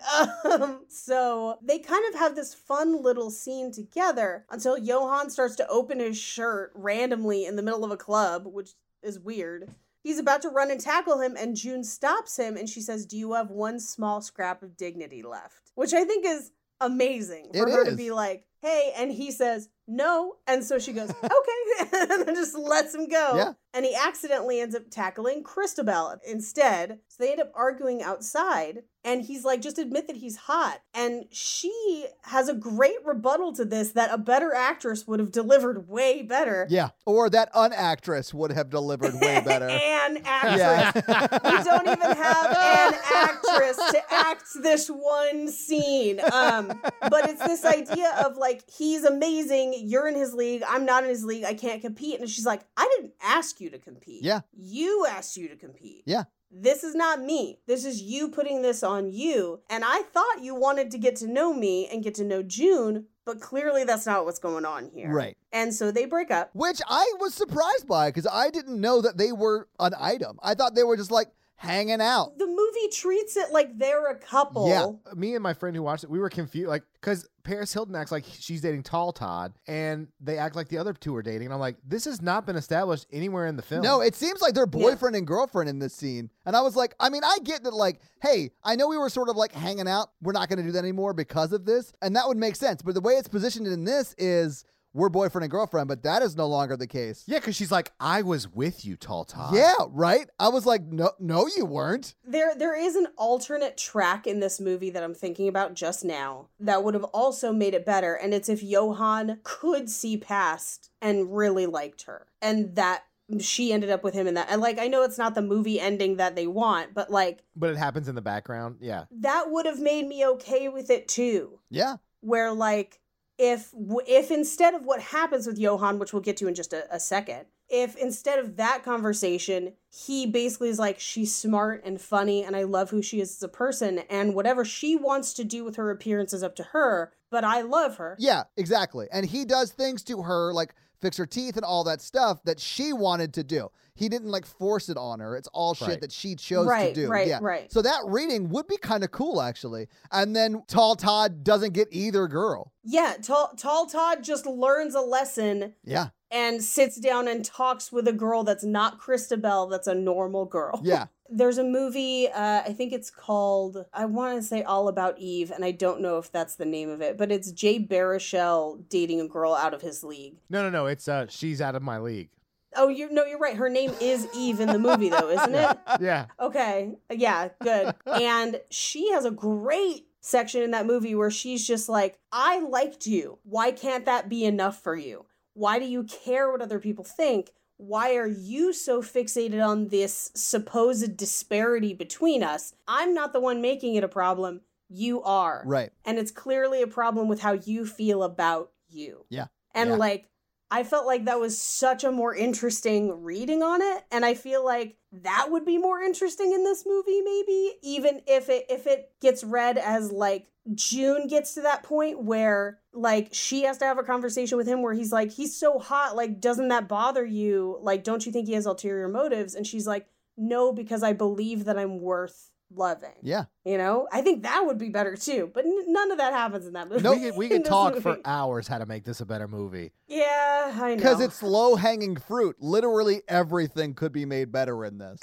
Um, so they kind of have this fun little scene together until Johan starts to open his shirt randomly in the middle of a club, which is weird. He's about to run and tackle him, and June stops him, and she says, "Do you have one small scrap of dignity left?" Which I think is amazing for it her is. to be like, "Hey," and he says, "No," and so she goes, "Okay," and then just lets him go. Yeah. And he accidentally ends up tackling Christabel instead. So they end up arguing outside, and he's like, "Just admit that he's hot." And she has a great rebuttal to this that a better actress would have delivered way better. Yeah, or that unactress would have delivered way better. An actress. Yeah. We don't even have an actress to act this one scene. Um, but it's this idea of like, he's amazing, you're in his league, I'm not in his league, I can't compete. And she's like, I didn't ask you to compete. Yeah. You asked you to compete. Yeah. This is not me. This is you putting this on you. And I thought you wanted to get to know me and get to know June, but clearly that's not what's going on here. Right. And so they break up. Which I was surprised by, because I didn't know that they were an item. I thought they were just like hanging out. The movie treats it like they're a couple. Yeah. Me and my friend who watched it, we were confused. Like, because Paris Hilton acts like she's dating Tall Todd, and they act like the other two are dating. And I'm like, this has not been established anywhere in the film. No, it seems like they're boyfriend yeah. and girlfriend in this scene. And I was like, I mean, I get that, like, hey, I know we were sort of like hanging out. We're not going to do that anymore because of this. And that would make sense. But the way it's positioned in this is we're boyfriend and girlfriend, but that is no longer the case. Yeah, because she's like, I was with you, Tall Todd. Yeah, right? I was like, no, no, you weren't. There, there is an alternate track in this movie that I'm thinking about just now that would have also made it better, and it's if Johan could see past and really liked her, and that she ended up with him in that. And like, I know it's not the movie ending that they want, but like... But it happens in the background, yeah. That would have made me okay with it too. Yeah. Where like... If if instead of what happens with Johan, which we'll get to in just a, a second, if instead of that conversation, he basically is like, she's smart and funny and I love who she is as a person and whatever she wants to do with her appearance is up to her, but I love her. Yeah, exactly. And he does things to her, like fix her teeth and all that stuff that she wanted to do. He didn't like force it on her. It's all shit right. that she chose right, to do. Right, yeah. right, So that reading would be kind of cool, actually. And then Tall Todd doesn't get either girl. Yeah, Tall, tall Todd just learns a lesson. Yeah. And sits down and talks with a girl that's not Christabel, that's a normal girl. Yeah. There's a movie, uh, I think it's called, I want to say All About Eve, and I don't know if that's the name of it, but it's Jay Baruchel dating a girl out of his league. No, no, no, it's uh, She's Out of My League. Oh, you no, you're right. Her name is Eve in the movie, though, isn't yeah. it? Yeah. Okay. Yeah, good. And she has a great section in that movie where she's just like, I liked you. Why can't that be enough for you? Why do you care what other people think? Why are you so fixated on this supposed disparity between us? I'm not the one making it a problem. You are. Right. And it's clearly a problem with how you feel about you. Yeah. And yeah. like, I felt like that was such a more interesting reading on it. And I feel like that would be more interesting in this movie, maybe, even if it if it gets read as like June gets to that point where like she has to have a conversation with him where he's like, he's so hot. Like, doesn't that bother you? Like, don't you think he has ulterior motives? And she's like, no, because I believe that I'm worth loving. Yeah. You know, I think that would be better too, but n- none of that happens in that movie. No, we could, we could talk movie. for hours how to make this a better movie. Yeah, I know. Because it's low-hanging fruit. Literally everything could be made better in this.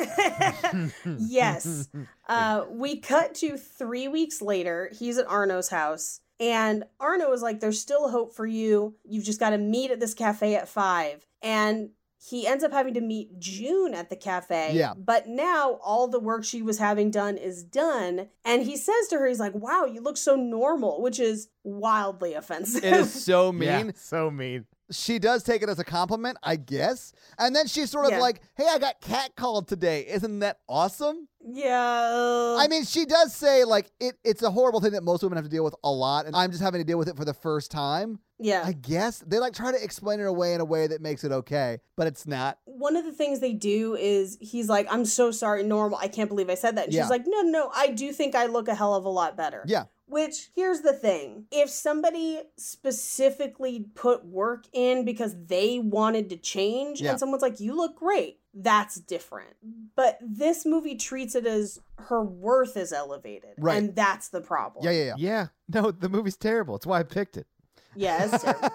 Yes. Uh, we cut to three weeks later. He's at Arno's house. And Arno is like, there's still hope for you. You've just got to meet at this cafe at five. And he ends up having to meet June at the cafe. Yeah. But now all the work she was having done is done. And he says to her, he's like, wow, you look so normal, which is wildly offensive. It is so mean. Yeah, so mean. She does take it as a compliment, I guess. And then she's sort of yeah. like, hey, I got catcalled today. Isn't that awesome? Yeah. I mean, she does say, like, it, it's a horrible thing that most women have to deal with a lot. And I'm just having to deal with it for the first time. Yeah. I guess. They, like, try to explain it away in a way that makes it okay, but it's not. One of the things they do is he's like, I'm so sorry, normal. I can't believe I said that. And yeah. she's like, no, no, I do think I look a hell of a lot better. Yeah. Which, here's the thing. If somebody specifically put work in because they wanted to change yeah. and someone's like, you look great, that's different. But this movie treats it as her worth is elevated. Right. And that's the problem. Yeah, yeah, yeah. Yeah. No, the movie's terrible. It's why I picked it. Yeah, it's terrible.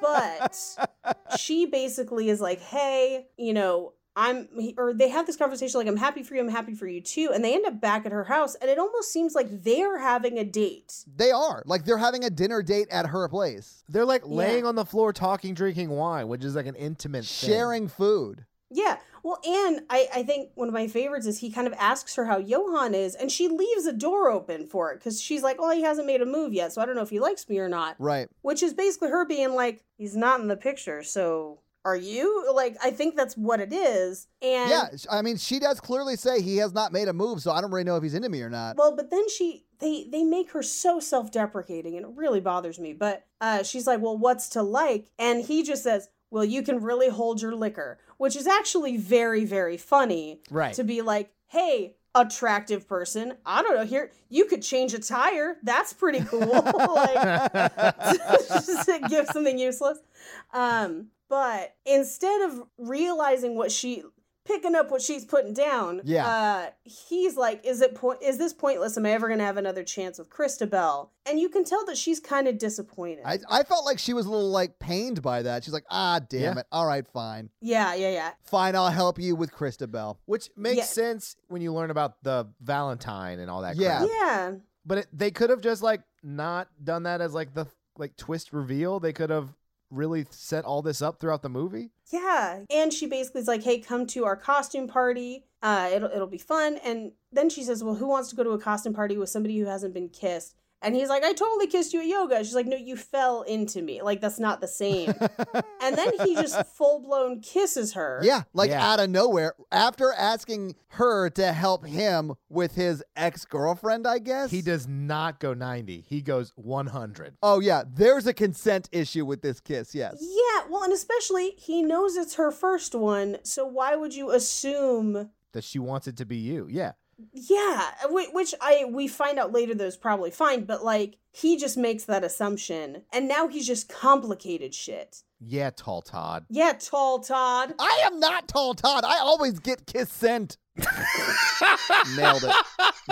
But she basically is like, hey, you know, I'm, or they have this conversation like, I'm happy for you, I'm happy for you too. And they end up back at her house, and it almost seems like they're having a date. They are. Like, they're having a dinner date at her place. They're like laying yeah. on the floor, talking, drinking wine, which is like an intimate thing. Sharing food. Yeah. Well, and I, I think one of my favorites is he kind of asks her how Johan is, and she leaves a door open for it because she's like, oh, he hasn't made a move yet, so I don't know if he likes me or not. Right. Which is basically her being like, he's not in the picture, so... are you? Like, I think that's what it is. And yeah, I mean, she does clearly say he has not made a move, so I don't really know if he's into me or not. Well, but then she, they, they make her so self-deprecating, and it really bothers me. But uh, she's like, well, what's to like? And he just says, well, you can really hold your liquor, which is actually very, very funny. Right. To be like, hey, attractive person, I don't know, here, you could change a tire. That's pretty cool. Like, just give something useless. Um, But instead of realizing what she, picking up what she's putting down, yeah. uh, he's like, is it po- is this pointless? Am I ever going to have another chance with Christabel? And you can tell that she's kind of disappointed. I, I felt like she was a little, like, pained by that. She's like, ah, damn yeah. it. All right, fine. Yeah, yeah, yeah. Fine, I'll help you with Christabel. Which makes yeah. sense when you learn about the Valentine and all that yeah. crap. Yeah. But it, they could have just, like, not done that as, like, the like twist reveal. They could have really set all this up throughout the movie. Yeah. And she basically is like, hey, come to our costume party. Uh, it'll it'll be fun. And then she says, well, who wants to go to a costume party with somebody who hasn't been kissed? And he's like, I totally kissed you at yoga. She's like, no, you fell into me. Like, that's not the same. And then he just full-blown kisses her. Yeah, like yeah. out of nowhere. After asking her to help him with his ex-girlfriend, I guess. He does not go ninety. He goes one hundred. Oh, yeah. There's a consent issue with this kiss, yes. Yeah, well, and especially he knows it's her first one. So why would you assume that she wants it to be you? Yeah. Yeah, which I we find out later that is probably fine, but like he just makes that assumption, and now he's just complicated shit. Yeah, tall Todd. Yeah, tall Todd. I am not tall Todd. I always get kiss sent. Nailed it.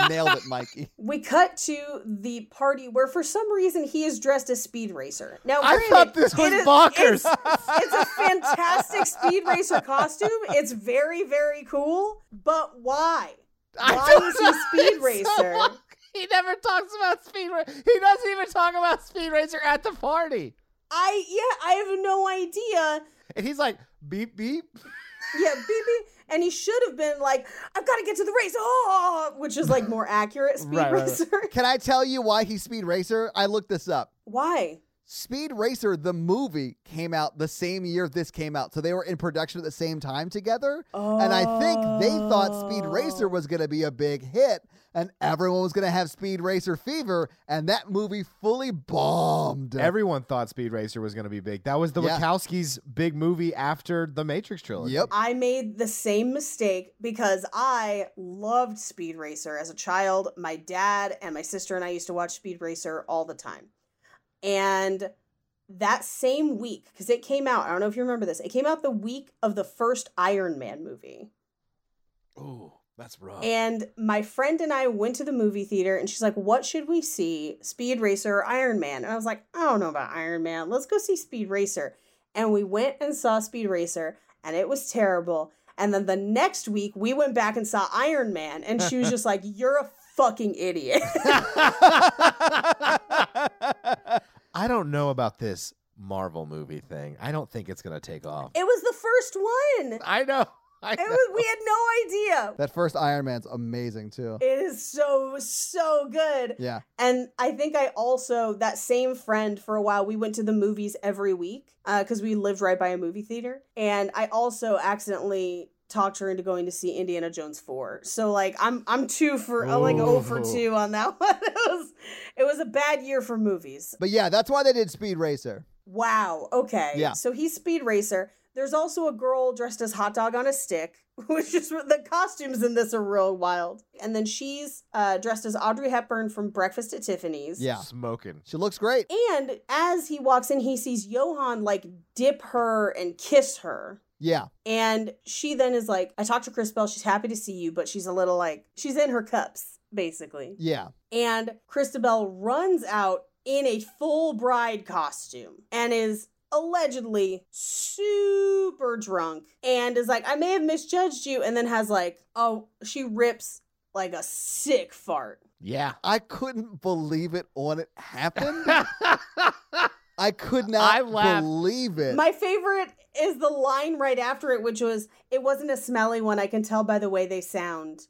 Nailed it, Mikey. We cut to the party where for some reason he is dressed as Speed Racer. Now, I granted, thought this was is, bonkers. It's, it's a fantastic Speed Racer costume. It's very, very cool, but why? Why is he Speed Racer? So he never talks about Speed Racer. He doesn't even talk about Speed Racer at the party. I, yeah, I have no idea. And he's like, beep, beep. Yeah, beep, beep. And he should have been like, I've got to get to the race. Oh, which is like more accurate Speed right, Racer. Right, right. Can I tell you why he's Speed Racer? I looked this up. Why? Speed Racer, the movie, came out the same year this came out. So they were in production at the same time together. Oh. And I think they thought Speed Racer was going to be a big hit and everyone was going to have Speed Racer fever. And that movie fully bombed. Everyone thought Speed Racer was going to be big. That was the yeah. Wachowskis' big movie after the Matrix trilogy. Yep. I made the same mistake because I loved Speed Racer as a child. My dad and my sister and I used to watch Speed Racer all the time. And that same week, because it came out, I don't know if you remember this, it came out the week of the first Iron Man movie. Oh, that's rough. And my friend and I went to the movie theater, and she's like, what should we see, Speed Racer or Iron Man? And I was like, I don't know about Iron Man. Let's go see Speed Racer. And we went and saw Speed Racer, and it was terrible. And then the next week, we went back and saw Iron Man, and she was just like, you're a fucking idiot. I don't know about this, Marvel movie thing. I don't think it's going to take off. It was the first one. I know. I know. It was, we had no idea. That first Iron Man's amazing, too. It is so, so good. Yeah. And I think I also, that same friend for a while, we went to the movies every week because uh, we lived right by a movie theater. And I also accidentally talked her into going to see Indiana Jones four. So like I'm I'm two for I'm like oh for two on that one. It was it was a bad year for movies. But yeah, that's why they did Speed Racer. Wow. Okay. Yeah. So he's Speed Racer. There's also a girl dressed as Hot Dog on a Stick, which is the costumes in this are real wild. And then she's uh, dressed as Audrey Hepburn from Breakfast at Tiffany's. Yeah. Smoking. She looks great. And as he walks in, he sees Johan like dip her and kiss her. Yeah. And she then is like, I talked to Christabel. She's happy to see you, but she's a little like, she's in her cups, basically. Yeah. And Christabel runs out in a full bride costume and is allegedly super drunk and is like, I may have misjudged you. And then has like, oh, she rips like a sick fart. Yeah. I couldn't believe it when it happened. I could not I believe it. My favorite is the line right after it, which was, it wasn't a smelly one. I can tell by the way they sound.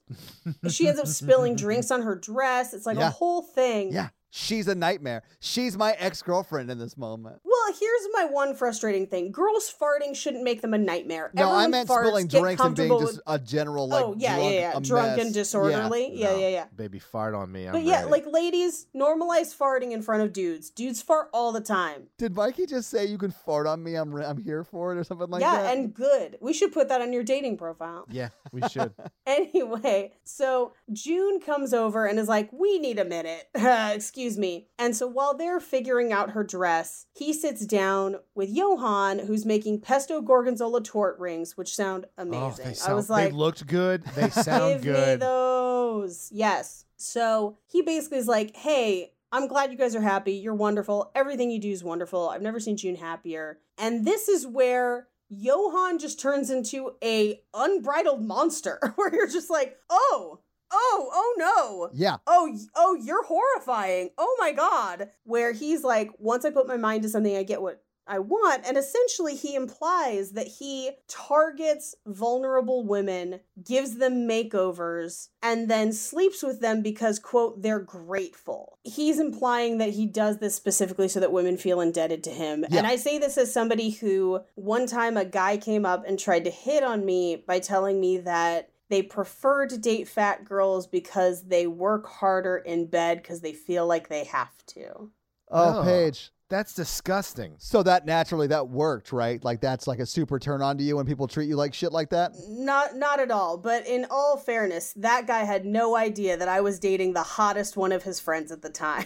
She ends up spilling drinks on her dress. It's like yeah. a whole thing. Yeah. She's a nightmare. She's my ex-girlfriend in this moment. Well, here's my one frustrating thing. Girls farting shouldn't make them a nightmare. No, Everyone I meant farts, spilling drinks and being just a general, like, oh, yeah, drunk, yeah, yeah. drunk and disorderly. Yeah, yeah, no, yeah, yeah. Baby, fart on me. I'm but yeah, ready. Like, ladies, normalize farting in front of dudes. Dudes fart all the time. Did Mikey just say you can fart on me, I'm re- I'm here for it, or something like yeah, that? Yeah, and good. We should put that on your dating profile. Yeah, we should. Anyway, so June comes over and is like, we need a minute. Excuse Excuse me. And so while they're figuring out her dress, he sits down with Johan, who's making pesto gorgonzola tort rings, which sound amazing. Oh, they sound, I was like, they looked good. They sound give good. Give me those. Yes. So he basically is like, hey, I'm glad you guys are happy. You're wonderful. Everything you do is wonderful. I've never seen June happier. And this is where Johan just turns into a unbridled monster where you're just like, oh, Oh, oh no. Yeah. Oh, oh, you're horrifying. Oh my God. Where he's like, once I put my mind to something, I get what I want. And essentially he implies that he targets vulnerable women, gives them makeovers, and then sleeps with them because, quote, they're grateful. He's implying that he does this specifically so that women feel indebted to him. Yeah. And I say this as somebody who, one time a guy came up and tried to hit on me by telling me that they prefer to date fat girls because they work harder in bed because they feel like they have to. Oh, oh, Paige. That's disgusting. So that naturally, that worked, right? Like that's like a super turn on to you when people treat you like shit like that? Not not at all. But in all fairness, that guy had no idea that I was dating the hottest one of his friends at the time.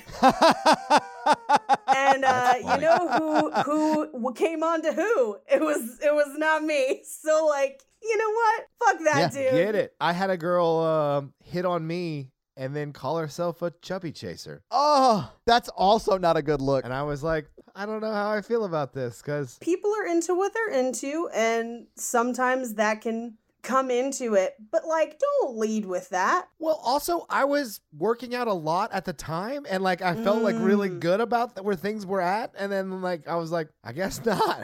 And uh, you know who who came on to who? It was it was not me. So like, you know what? Fuck that, yeah, dude. Get it. I had a girl um, hit on me and then call herself a chubby chaser. Oh, that's also not a good look. And I was like, I don't know how I feel about this because people are into what they're into. And sometimes that can come into it. But like, don't lead with that. Well, also, I was working out a lot at the time. And like, I felt mm. like really good about th- where things were at. And then like, I was like, I guess not.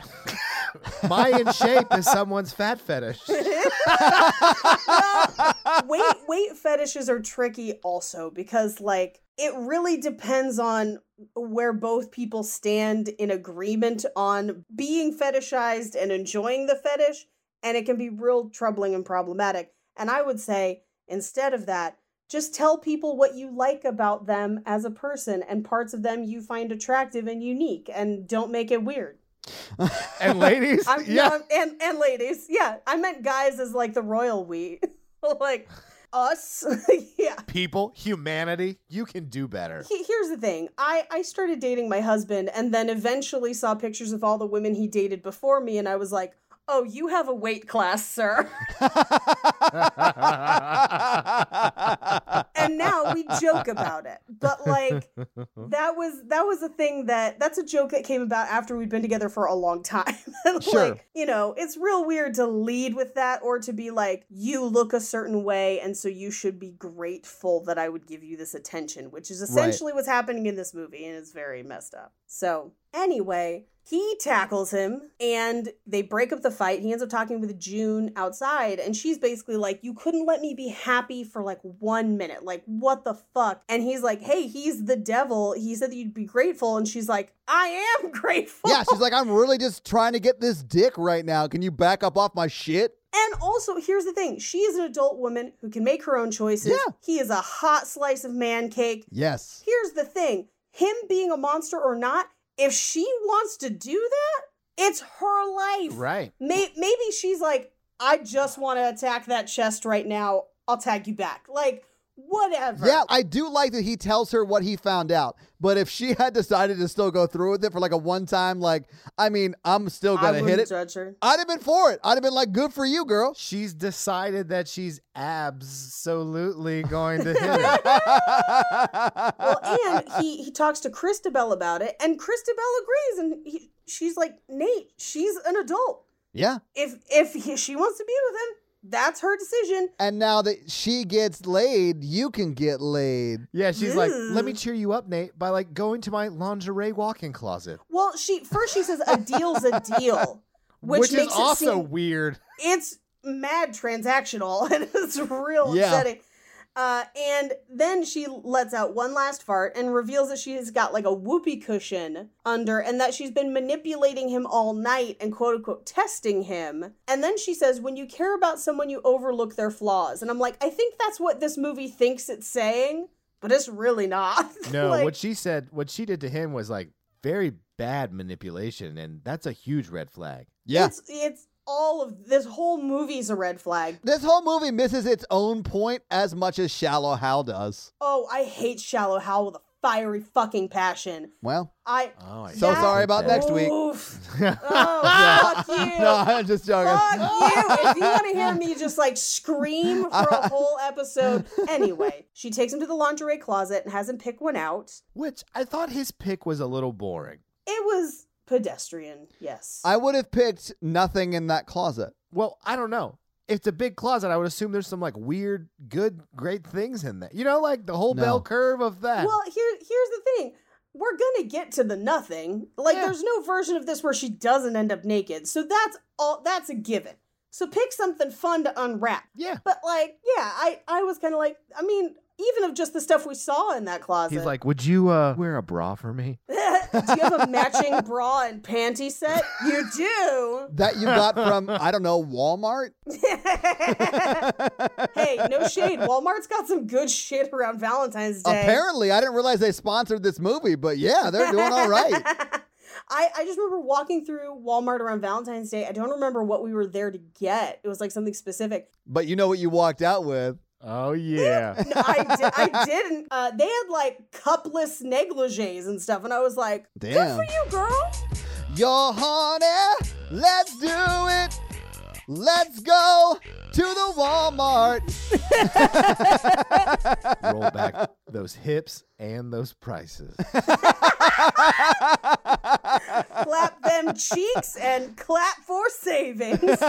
My in shape is someone's fat fetish. Well, weight weight fetishes are tricky also because like it really depends on where both people stand in agreement on being fetishized and enjoying the fetish, and it can be real troubling and problematic. And I would say instead of that, just tell people what you like about them as a person and parts of them you find attractive and unique, and don't make it weird. And ladies, I'm, yeah, no, and and ladies, yeah. I meant guys as like the royal we, like us, yeah. People, humanity, you can do better. He, here's the thing: I I started dating my husband, and then eventually saw pictures of all the women he dated before me, and I was like, oh, you have a weight class, sir. And now we joke about it. But like that was that was a thing that that's a joke that came about after we'd been together for a long time. Like, sure. You know, it's real weird to lead with that or to be like, you look a certain way and so you should be grateful that I would give you this attention, which is essentially right. What's happening in this movie, and it's very messed up. So anyway, He tackles him and they break up the fight. He ends up talking with June outside and she's basically like, you couldn't let me be happy for like one minute. Like, what the fuck? And he's like, hey, he's the devil. He said that you'd be grateful. And she's like, I am grateful. Yeah, she's like, I'm really just trying to get this dick right now. Can you back up off my shit? And also, here's the thing. She is an adult woman who can make her own choices. Yeah. He is a hot slice of man cake. Yes. Here's the thing. Him being a monster or not, if she wants to do that, it's her life. Right. May- maybe she's like, I just want to attack that chest right now. I'll tag you back. Like, whatever. Yeah, I do like that he tells her what he found out. But if she had decided to still go through with it for like a one time, like, I mean, I'm still going to hit it. I wouldn't judge her. I'd have been for it. I'd have been like, good for you, girl. She's decided that she's absolutely going to hit it. Well, and he, he talks to Christabel about it, and Christabel agrees. And he, she's like, Nate, she's an adult. Yeah. If, if he, she wants to be with him, that's her decision. And now that she gets laid, you can get laid. Yeah, she's Ew. like, let me cheer you up, Nate, by like going to my lingerie walk-in closet. Well, she first she says a deal's a deal, which, which makes is also seem, weird. It's mad transactional, and it's real yeah. upsetting. Uh, and then she lets out one last fart and reveals that she's got like a whoopee cushion under and that she's been manipulating him all night and quote unquote testing him. And then she says, when you care about someone, you overlook their flaws. And I'm like, I think that's what this movie thinks it's saying, but it's really not. No, like, what she said, what she did to him was like very bad manipulation. And that's a huge red flag. Yeah. It's, it's, all of this whole movie's a red flag. This whole movie misses its own point as much as Shallow Hal does. Oh, I hate Shallow Hal with a fiery fucking passion. Well, I oh, I so sorry about that. Next week. Oh, fuck you. No, I'm just joking. Fuck you. If you want to hear me just like scream for a whole episode. Anyway, she takes him to the lingerie closet and has him pick one out. Which I thought his pick was a little boring. It was pedestrian, yes. I would have picked nothing in that closet. Well, I don't know. If it's a big closet, I would assume there's some like weird, good, great things in there. You know, like the whole no. bell curve of that. Well, here, here's the thing. We're going to get to the nothing. Like yeah. there's no version of this where she doesn't end up naked. So that's all. That's a given. So pick something fun to unwrap. Yeah. But like, yeah, I, I was kind of like, I mean, even of just the stuff we saw in that closet. He's like, would you uh, wear a bra for me? Do you have a matching bra and panty set? You do. That you got from, I don't know, Walmart? Hey, no shade. Walmart's got some good shit around Valentine's Day. Apparently. I didn't realize they sponsored this movie, but yeah, they're doing all right. I, I just remember walking through Walmart around Valentine's Day. I don't remember what we were there to get. It was like something specific. But you know what you walked out with? Oh, yeah. no, I, di- I didn't. Uh, they had, like, cupless negligees and stuff, and I was like, damn. Good for you, girl. You're horny. Let's do it. Let's go to the Walmart. Roll back those hips and those prices. Clap them cheeks and clap for savings.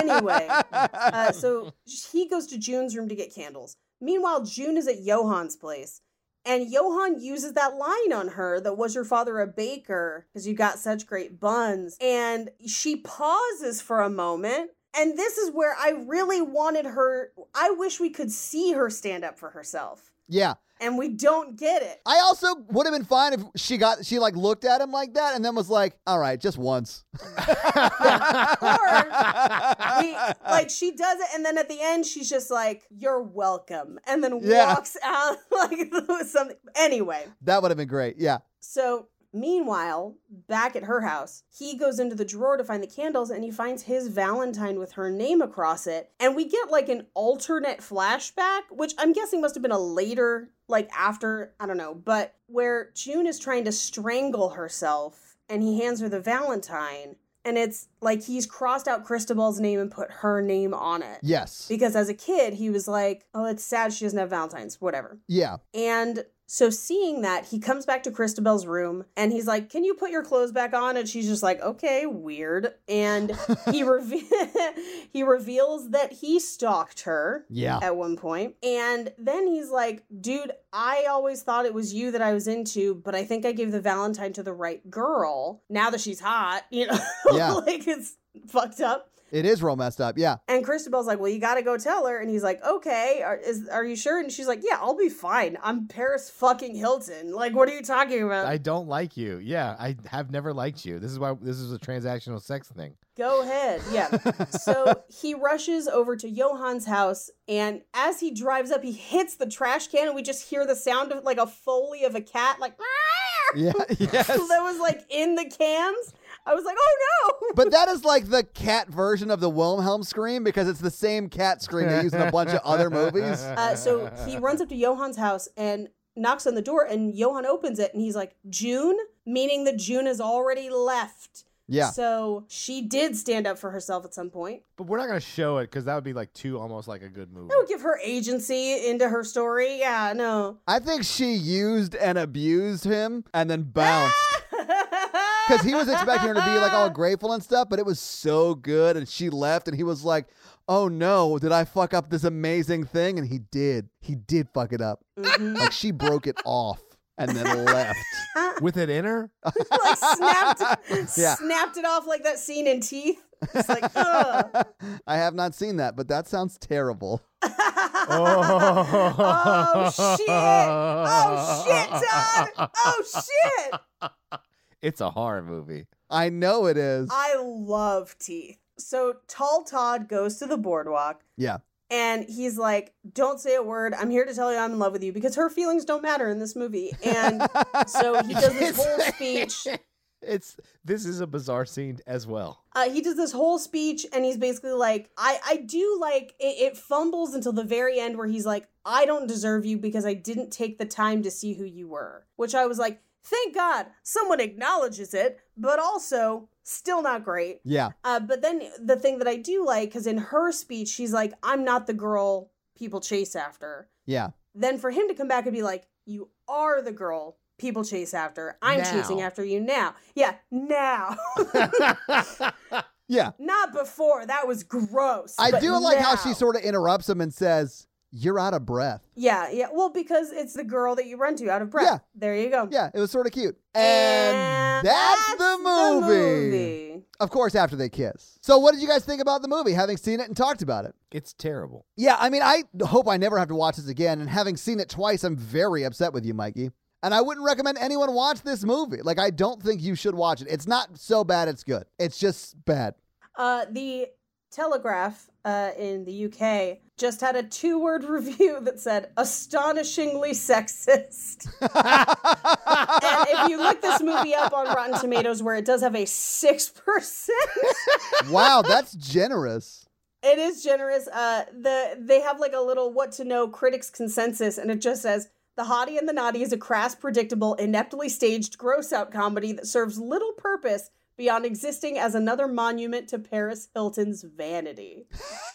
Anyway, uh, so he goes to June's room to get candles. Meanwhile, June is at Johan's place. And Johan uses that line on her that was your father a baker because you got such great buns. And she pauses for a moment. And this is where I really wanted her. I wish we could see her stand up for herself. Yeah. And we don't get it. I also would have been fine if she got, she like looked at him like that and then was like, all right, just once. Yeah. Or we, like she does it. And then at the end, she's just like, you're welcome. And then yeah. walks out like something. Anyway. That would have been great. Yeah. So meanwhile, back at her house, he goes into the drawer to find the candles and he finds his Valentine with her name across it. And we get like an alternate flashback, which I'm guessing must have been a later, like after, I don't know, but where June is trying to strangle herself and he hands her the Valentine. And it's like he's crossed out Christabel's name and put her name on it. Yes. Because as a kid, he was like, oh, it's sad she doesn't have Valentines, whatever. Yeah. And So seeing that, he comes back to Christabel's room and he's like, can you put your clothes back on? And she's just like, okay, weird. And he reve- he reveals that he stalked her yeah. at one point. And then he's like, dude, I always thought it was you that I was into, but I think I gave the Valentine to the right girl. Now that she's hot, you know, yeah. like it's fucked up. It is real messed up, yeah. And Christabel's like, well, you gotta go tell her. And he's like, okay, are, is, are you sure? And she's like, yeah, I'll be fine. I'm Paris fucking Hilton. Like, what are you talking about? I don't like you. Yeah, I have never liked you. This is why this is a transactional sex thing. Go ahead, yeah. So he rushes over to Johan's house, and as he drives up, he hits the trash can, and we just hear the sound of, like, a Foley of a cat, like, yeah, yes. that was, like, in the cans. I was like, oh no! But that is like the cat version of the Wilhelm scream because it's the same cat scream they use in a bunch of other movies. Uh, so he runs up to Johan's house and knocks on the door, and Johan opens it, and he's like, June? Meaning that June has already left. Yeah. So she did stand up for herself at some point. But we're not going to show it because that would be like too almost like a good movie. That would give her agency into her story. Yeah, no. I think she used and abused him and then bounced. Because he was expecting her to be like all grateful and stuff, but it was so good. And she left and he was like, oh no, did I fuck up this amazing thing? And he did. He did fuck it up. Mm-hmm. Like she broke it off and then left. With it in her? Like snapped, yeah. snapped it off like that scene in Teeth. It's like, ugh. I have not seen that, but that sounds terrible. oh. oh shit. Oh shit, Todd. Oh shit. It's a horror movie. I know it is. I love Teeth. So Tall Todd goes to the boardwalk. Yeah. And he's like, don't say a word. I'm here to tell you I'm in love with you because her feelings don't matter in this movie. And so he does this whole speech. It's this is a bizarre scene as well. Uh, he does this whole speech and he's basically like, I, I do like it, it fumbles until the very end where he's like, I don't deserve you because I didn't take the time to see who you were, which I was like, thank God someone acknowledges it, but also still not great. Yeah. Uh, but then the thing that I do like, because in her speech, she's like, I'm not the girl people chase after. Yeah. Then for him to come back and be like, you are the girl people chase after. I'm now. chasing after you now. Yeah. Now. yeah. Not before. That was gross. I do now. Like how she sort of interrupts him and says, you're out of breath. Yeah, yeah. Well, because it's the girl that you run to out of breath. Yeah. There you go. Yeah, it was sort of cute. And, and that's, that's the, movie. the movie. Of course, after they kiss. So what did you guys think about the movie, having seen it and talked about it? It's terrible. Yeah, I mean, I hope I never have to watch this again. And having seen it twice, I'm very upset with you, Mikey. And I wouldn't recommend anyone watch this movie. Like, I don't think you should watch it. It's not so bad it's good. It's just bad. Uh, the... Telegraph uh, in the U K just had a two-word review that said, astonishingly sexist. And if you look this movie up on Rotten Tomatoes, where it does have a six percent. Wow, that's generous. It is generous. Uh, the They have like a little what to know critics consensus, and it just says, The Hottie and the Nottie is a crass, predictable, ineptly staged, gross-out comedy that serves little purpose beyond existing as another monument to Paris Hilton's vanity.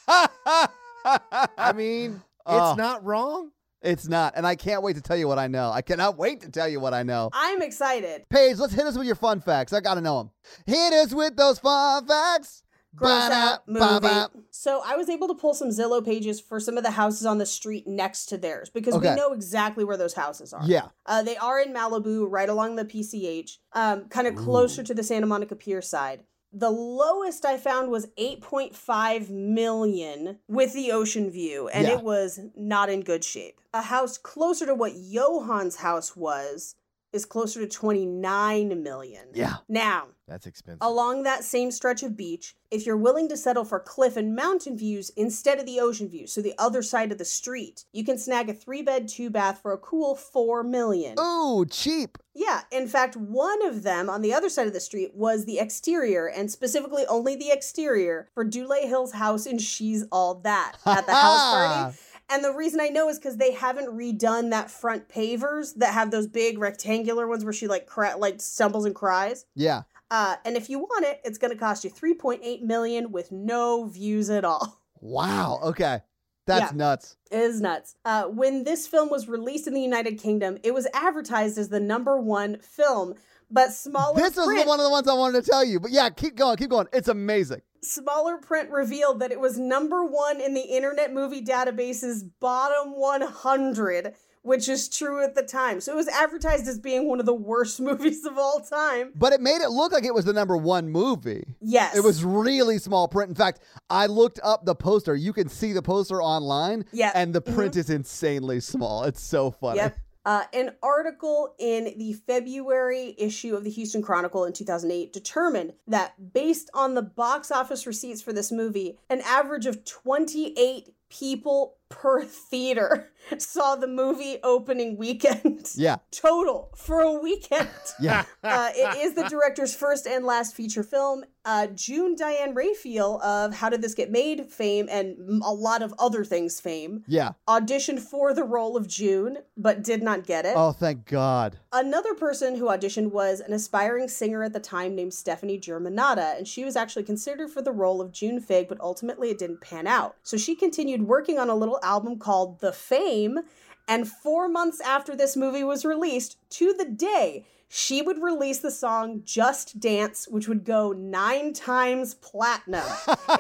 I mean, uh, it's not wrong. It's not. And I can't wait to tell you what I know. I cannot wait to tell you what I know. I'm excited. Paige, let's hit us with your fun facts. I got to know them. Hit us with those fun facts. Gross out movie. So I was able to pull some Zillow pages for some of the houses on the street next to theirs because okay. we know exactly where those houses are. Yeah. Uh, they are in Malibu, right along the P C H, um, kind of closer to the Santa Monica Pier side. The lowest I found was eight point five million with the ocean view, and yeah. it was not in good shape. A house closer to what Johan's house was is closer to twenty-nine million. Yeah. Now, that's expensive. Along that same stretch of beach, if you're willing to settle for cliff and mountain views instead of the ocean view, so the other side of the street, you can snag a three-bed, two-bath for a cool four million dollars. Oh, cheap. Yeah. In fact, one of them on the other side of the street was the exterior, and specifically only the exterior, for Dulé Hill's house in She's All That at the house party. And the reason I know is because they haven't redone that front pavers that have those big rectangular ones where she like cra- like stumbles and cries. Yeah. Uh, and if you want it, it's going to cost you three point eight million dollars with no views at all. Wow. Okay. That's yeah, nuts. It is nuts. Uh, when this film was released in the United Kingdom, it was advertised as the number one film, but smaller This print, is one of the ones I wanted to tell you, but yeah, keep going, keep going. It's amazing. Smaller print revealed that it was number one in the Internet Movie Database's bottom one hundred, which is true at the time. So it was advertised as being one of the worst movies of all time. But it made it look like it was the number one movie. Yes. It was really small print. In fact, I looked up the poster. You can see the poster online. Yeah. And the print mm-hmm. is insanely small. It's so funny. Yep. Uh, an article in the February issue of the Houston Chronicle in two thousand eight determined that based on the box office receipts for this movie, an average of twenty-eight people per theater saw the movie opening weekend. Yeah. Total for a weekend. Yeah. Uh, it is the director's first and last feature film. Uh, June Diane Raphael of How Did This Get Made fame and a lot of other things fame. Yeah. Auditioned for the role of June, but did not get it. Oh, thank God. Another person who auditioned was an aspiring singer at the time named Stephanie Germanata, and she was actually considered for the role of June Phigg, but ultimately it didn't pan out. So she continued working on a little album called The Fame, and four months after this movie was released, to the day, she would release the song Just Dance, which would go nine times platinum.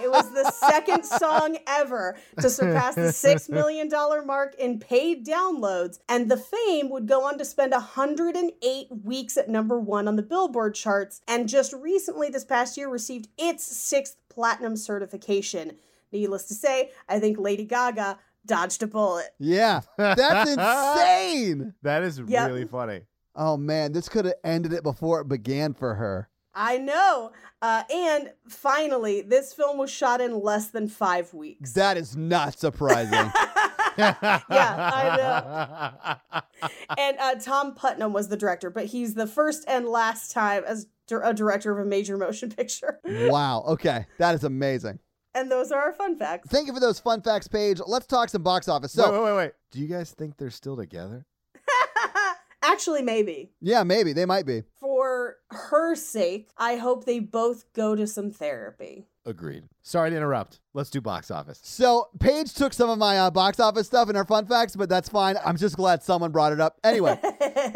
It was the second song ever to surpass the six million dollars mark in paid downloads. And The Fame would go on to spend one hundred eight weeks at number one on the Billboard charts. And just recently, this past year, received its sixth platinum certification. Needless to say, I think Lady Gaga dodged a bullet. Yeah, that's insane. That is yep. really funny. Oh, man, this could have ended it before it began for her. I know. Uh, and finally, this film was shot in less than five weeks. That is not surprising. Yeah, I know. And uh, Tom Putnam was the director, but he's the first and last time as a director of a major motion picture. Wow. Okay. That is amazing. And those are our fun facts. Thank you for those fun facts, Paige. Let's talk some box office. So, wait, wait, wait, wait. Do you guys think they're still together? Actually, maybe. Yeah, maybe. They might be. For her sake, I hope they both go to some therapy. Agreed. Sorry to interrupt. Let's do box office. So, Paige took some of my uh, box office stuff in her fun facts, but that's fine. I'm just glad someone brought it up. Anyway,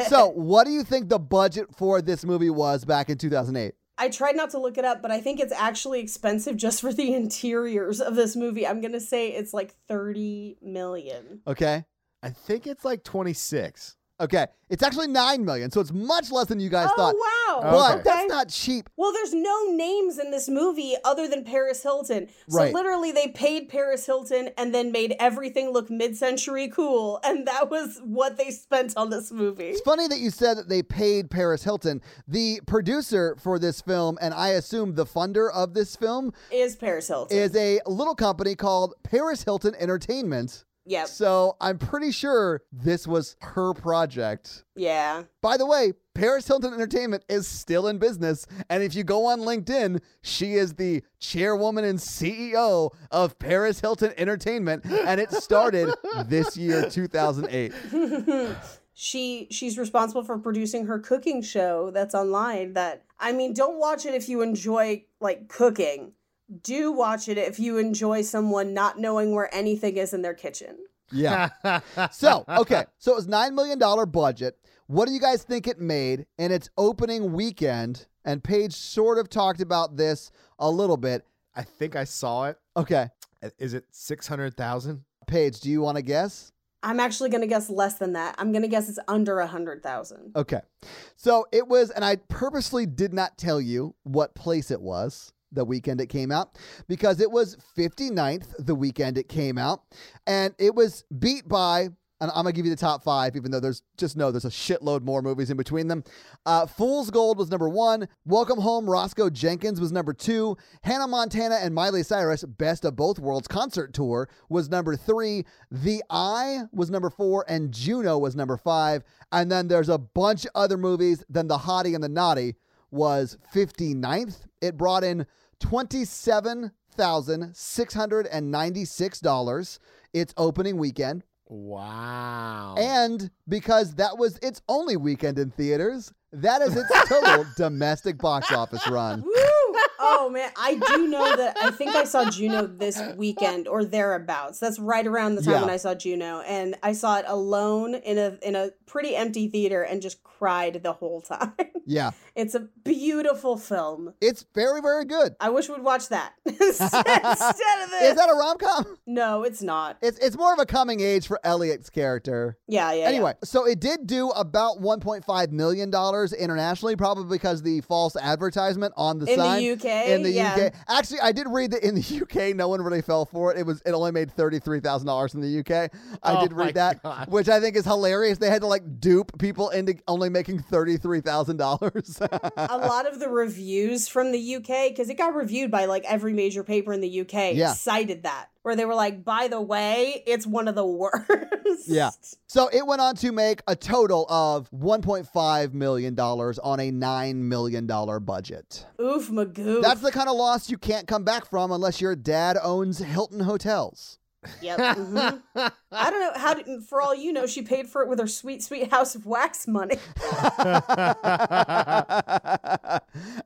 so what do you think the budget for this movie was back in two thousand eight? I tried not to look it up, but I think it's actually expensive just for the interiors of this movie. I'm going to say it's like thirty million. Okay. I think it's like twenty-six. Okay. It's actually nine million. So it's much less than you guys oh, thought. Oh, wow. But okay. That's not cheap. Well, there's no names in this movie other than Paris Hilton. So right. Literally they paid Paris Hilton and then made everything look mid-century cool. And that was what they spent on this movie. It's funny that you said that they paid Paris Hilton. The producer for this film, and I assume the funder of this film, is Paris Hilton. Is a little company called Paris Hilton Entertainment. Yep. So I'm pretty sure this was her project. Yeah. By the way, Paris Hilton Entertainment is still in business. And if you go on LinkedIn, she is the chairwoman and C E O of Paris Hilton Entertainment. And it started this year, two thousand eight. She she's responsible for producing her cooking show that's online that, I mean, don't watch it if you enjoy, like, cooking. Do watch it if you enjoy someone not knowing where anything is in their kitchen. Yeah. So, okay. So it was nine million dollars budget. What do you guys think it made in its opening weekend? And Paige sort of talked about this a little bit. I think I saw it. Okay. Is it six hundred thousand? Paige, do you want to guess? I'm actually going to guess less than that. I'm going to guess it's under one hundred thousand. Okay. So it was, and I purposely did not tell you what place it was the weekend it came out, because it was fifty-ninth the weekend it came out, and it was beat by, and I'm gonna give you the top five, even though there's just no there's a shitload more movies in between them. uh Fool's Gold was number one. Welcome Home Roscoe Jenkins was number two. Hannah Montana and Miley Cyrus Best of Both Worlds Concert Tour was number three. The Eye was number four, and Juno was number five. And then there's a bunch of other movies. Then The Hottie and the Nottie was fifty-ninth. It brought in twenty-seven thousand six hundred ninety-six dollars its opening weekend. Wow. And because that was its only weekend in theaters, that is its total domestic box office run. Woo! Oh, man. I do know that. I think I saw Juno this weekend or thereabouts. That's right around the time yeah. when I saw Juno. And I saw it alone in a in a pretty empty theater and just cried the whole time. Yeah. It's a beautiful film. It's very, very good. I wish we'd watch that instead of this. Is that a rom-com? No, it's not. It's, it's more of a coming age for Elliot's character. Yeah, yeah, Anyway, yeah. so it did do about one point five million dollars internationally, probably because the false advertisement on the in sign. In the U K? In the yeah. U K. Actually, I did read that in the U K, no one really fell for it. It was it only made thirty-three thousand dollars in the U K. I oh did read that, God. Which I think is hilarious. They had to, like, dupe people into only making thirty-three thousand dollars. A lot of the reviews from the U K, because it got reviewed by, like, every major paper in the U K, yeah. cited that. Where they were like, by the way, it's one of the worst. Yeah. So it went on to make a total of one point five million dollars on a nine million dollars budget. Oof, Magoo. That's the kind of loss you can't come back from unless your dad owns Hilton Hotels. Yep. Mm-hmm. I don't know how. Did, for all you know, she paid for it with her sweet, sweet House of Wax money.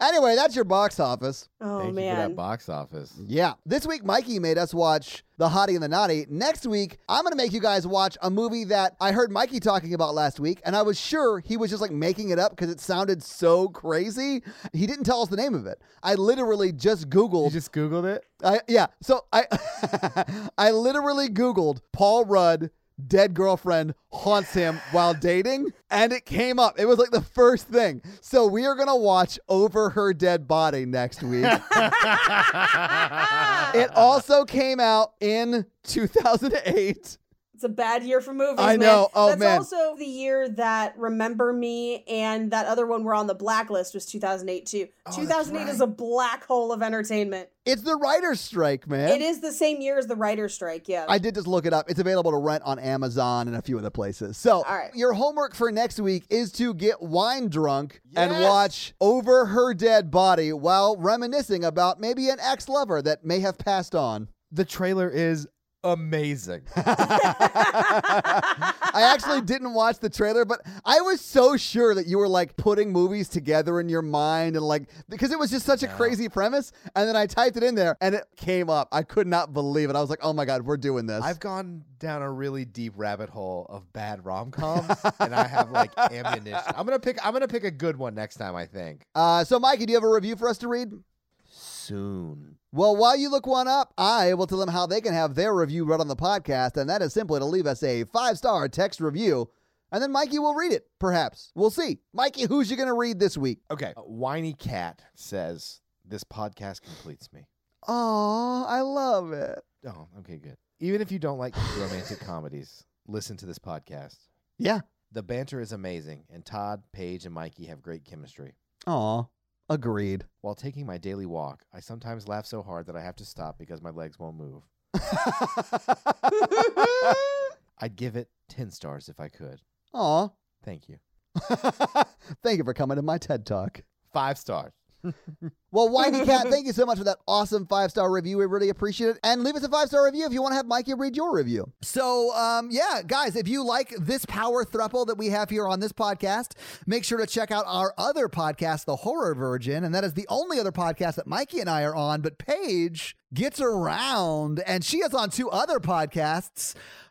Anyway, that's your box office. Oh Thank man, you for that box office. Yeah. This week, Mikey made us watch The Hottie and the Nottie. Next week, I'm gonna make you guys watch a movie that I heard Mikey talking about last week, and I was sure he was just like making it up because it sounded so crazy. He didn't tell us the name of it. I literally just Googled. You just Googled it? I yeah. So I I literally Googled Paul Rudd, dead girlfriend haunts him while dating, and it came up. It was like the first thing. So we are gonna watch Over Her Dead Body next week. It also came out in two thousand eight. It's a bad year for movies, I man. know. Oh, That's man. also the year that Remember Me and that other one were on the blacklist was two thousand eight, too. Oh, two thousand eight right. is a black hole of entertainment. It's the writer's strike, man. It is the same year as the writer's strike, yeah. I did just look it up. It's available to rent on Amazon and a few other places. So All right. your homework for next week is to get wine drunk yes. and watch Over Her Dead Body while reminiscing about maybe an ex-lover that may have passed on. The trailer is amazing. I actually didn't watch the trailer, but I was so sure that you were like putting movies together in your mind and like, because it was just such yeah. a crazy premise. And then I typed it in there and it came up. I could not believe it. I was like, oh my God, we're doing this. I've gone down a really deep rabbit hole of bad rom-coms and I have like ammunition. I'm going to pick, I'm going to pick a good one next time, I think. Uh, so Mikey, do you have a review for us to read? Soon. Well, while you look one up, I will tell them how they can have their review read on the podcast, and that is simply to leave us a five-star text review, and then Mikey will read it, perhaps. We'll see. Mikey, who's you going to read this week? Okay. Uh, Whiny Cat says, this podcast completes me. Aw, I love it. Oh, okay, good. Even if you don't like romantic comedies, listen to this podcast. Yeah. The banter is amazing, and Todd, Paige, and Mikey have great chemistry. Aw. Agreed. While taking my daily walk, I sometimes laugh so hard that I have to stop because my legs won't move. I'd give it ten stars if I could. Aw. Thank you. Thank you for coming to my TED Talk. Five stars. Well, Whiny Cat, thank you so much for that awesome five-star review. We really appreciate it. And leave us a five-star review if you want to have Mikey read your review. So, um, yeah, guys, if you like this power throuple that we have here on this podcast, make sure to check out our other podcast, The Horror Virgin, and that is the only other podcast that Mikey and I are on. But Paige gets around, and she is on two other podcasts,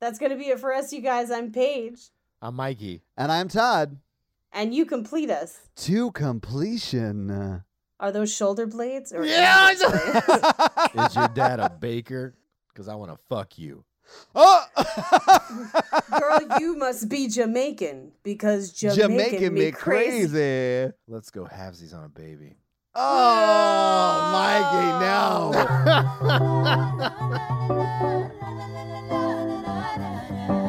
That's going to be it for us, you guys. I'm Paige. I'm Mikey. And I'm Todd. And you complete us. To completion. Are those shoulder blades? Or yeah. Blades? Is your dad a baker? Because I want to fuck you. Oh, girl, you must be Jamaican because Jamaican, Jamaican me crazy. crazy. Let's go halvesies on a baby. Oh, no. Mikey, no.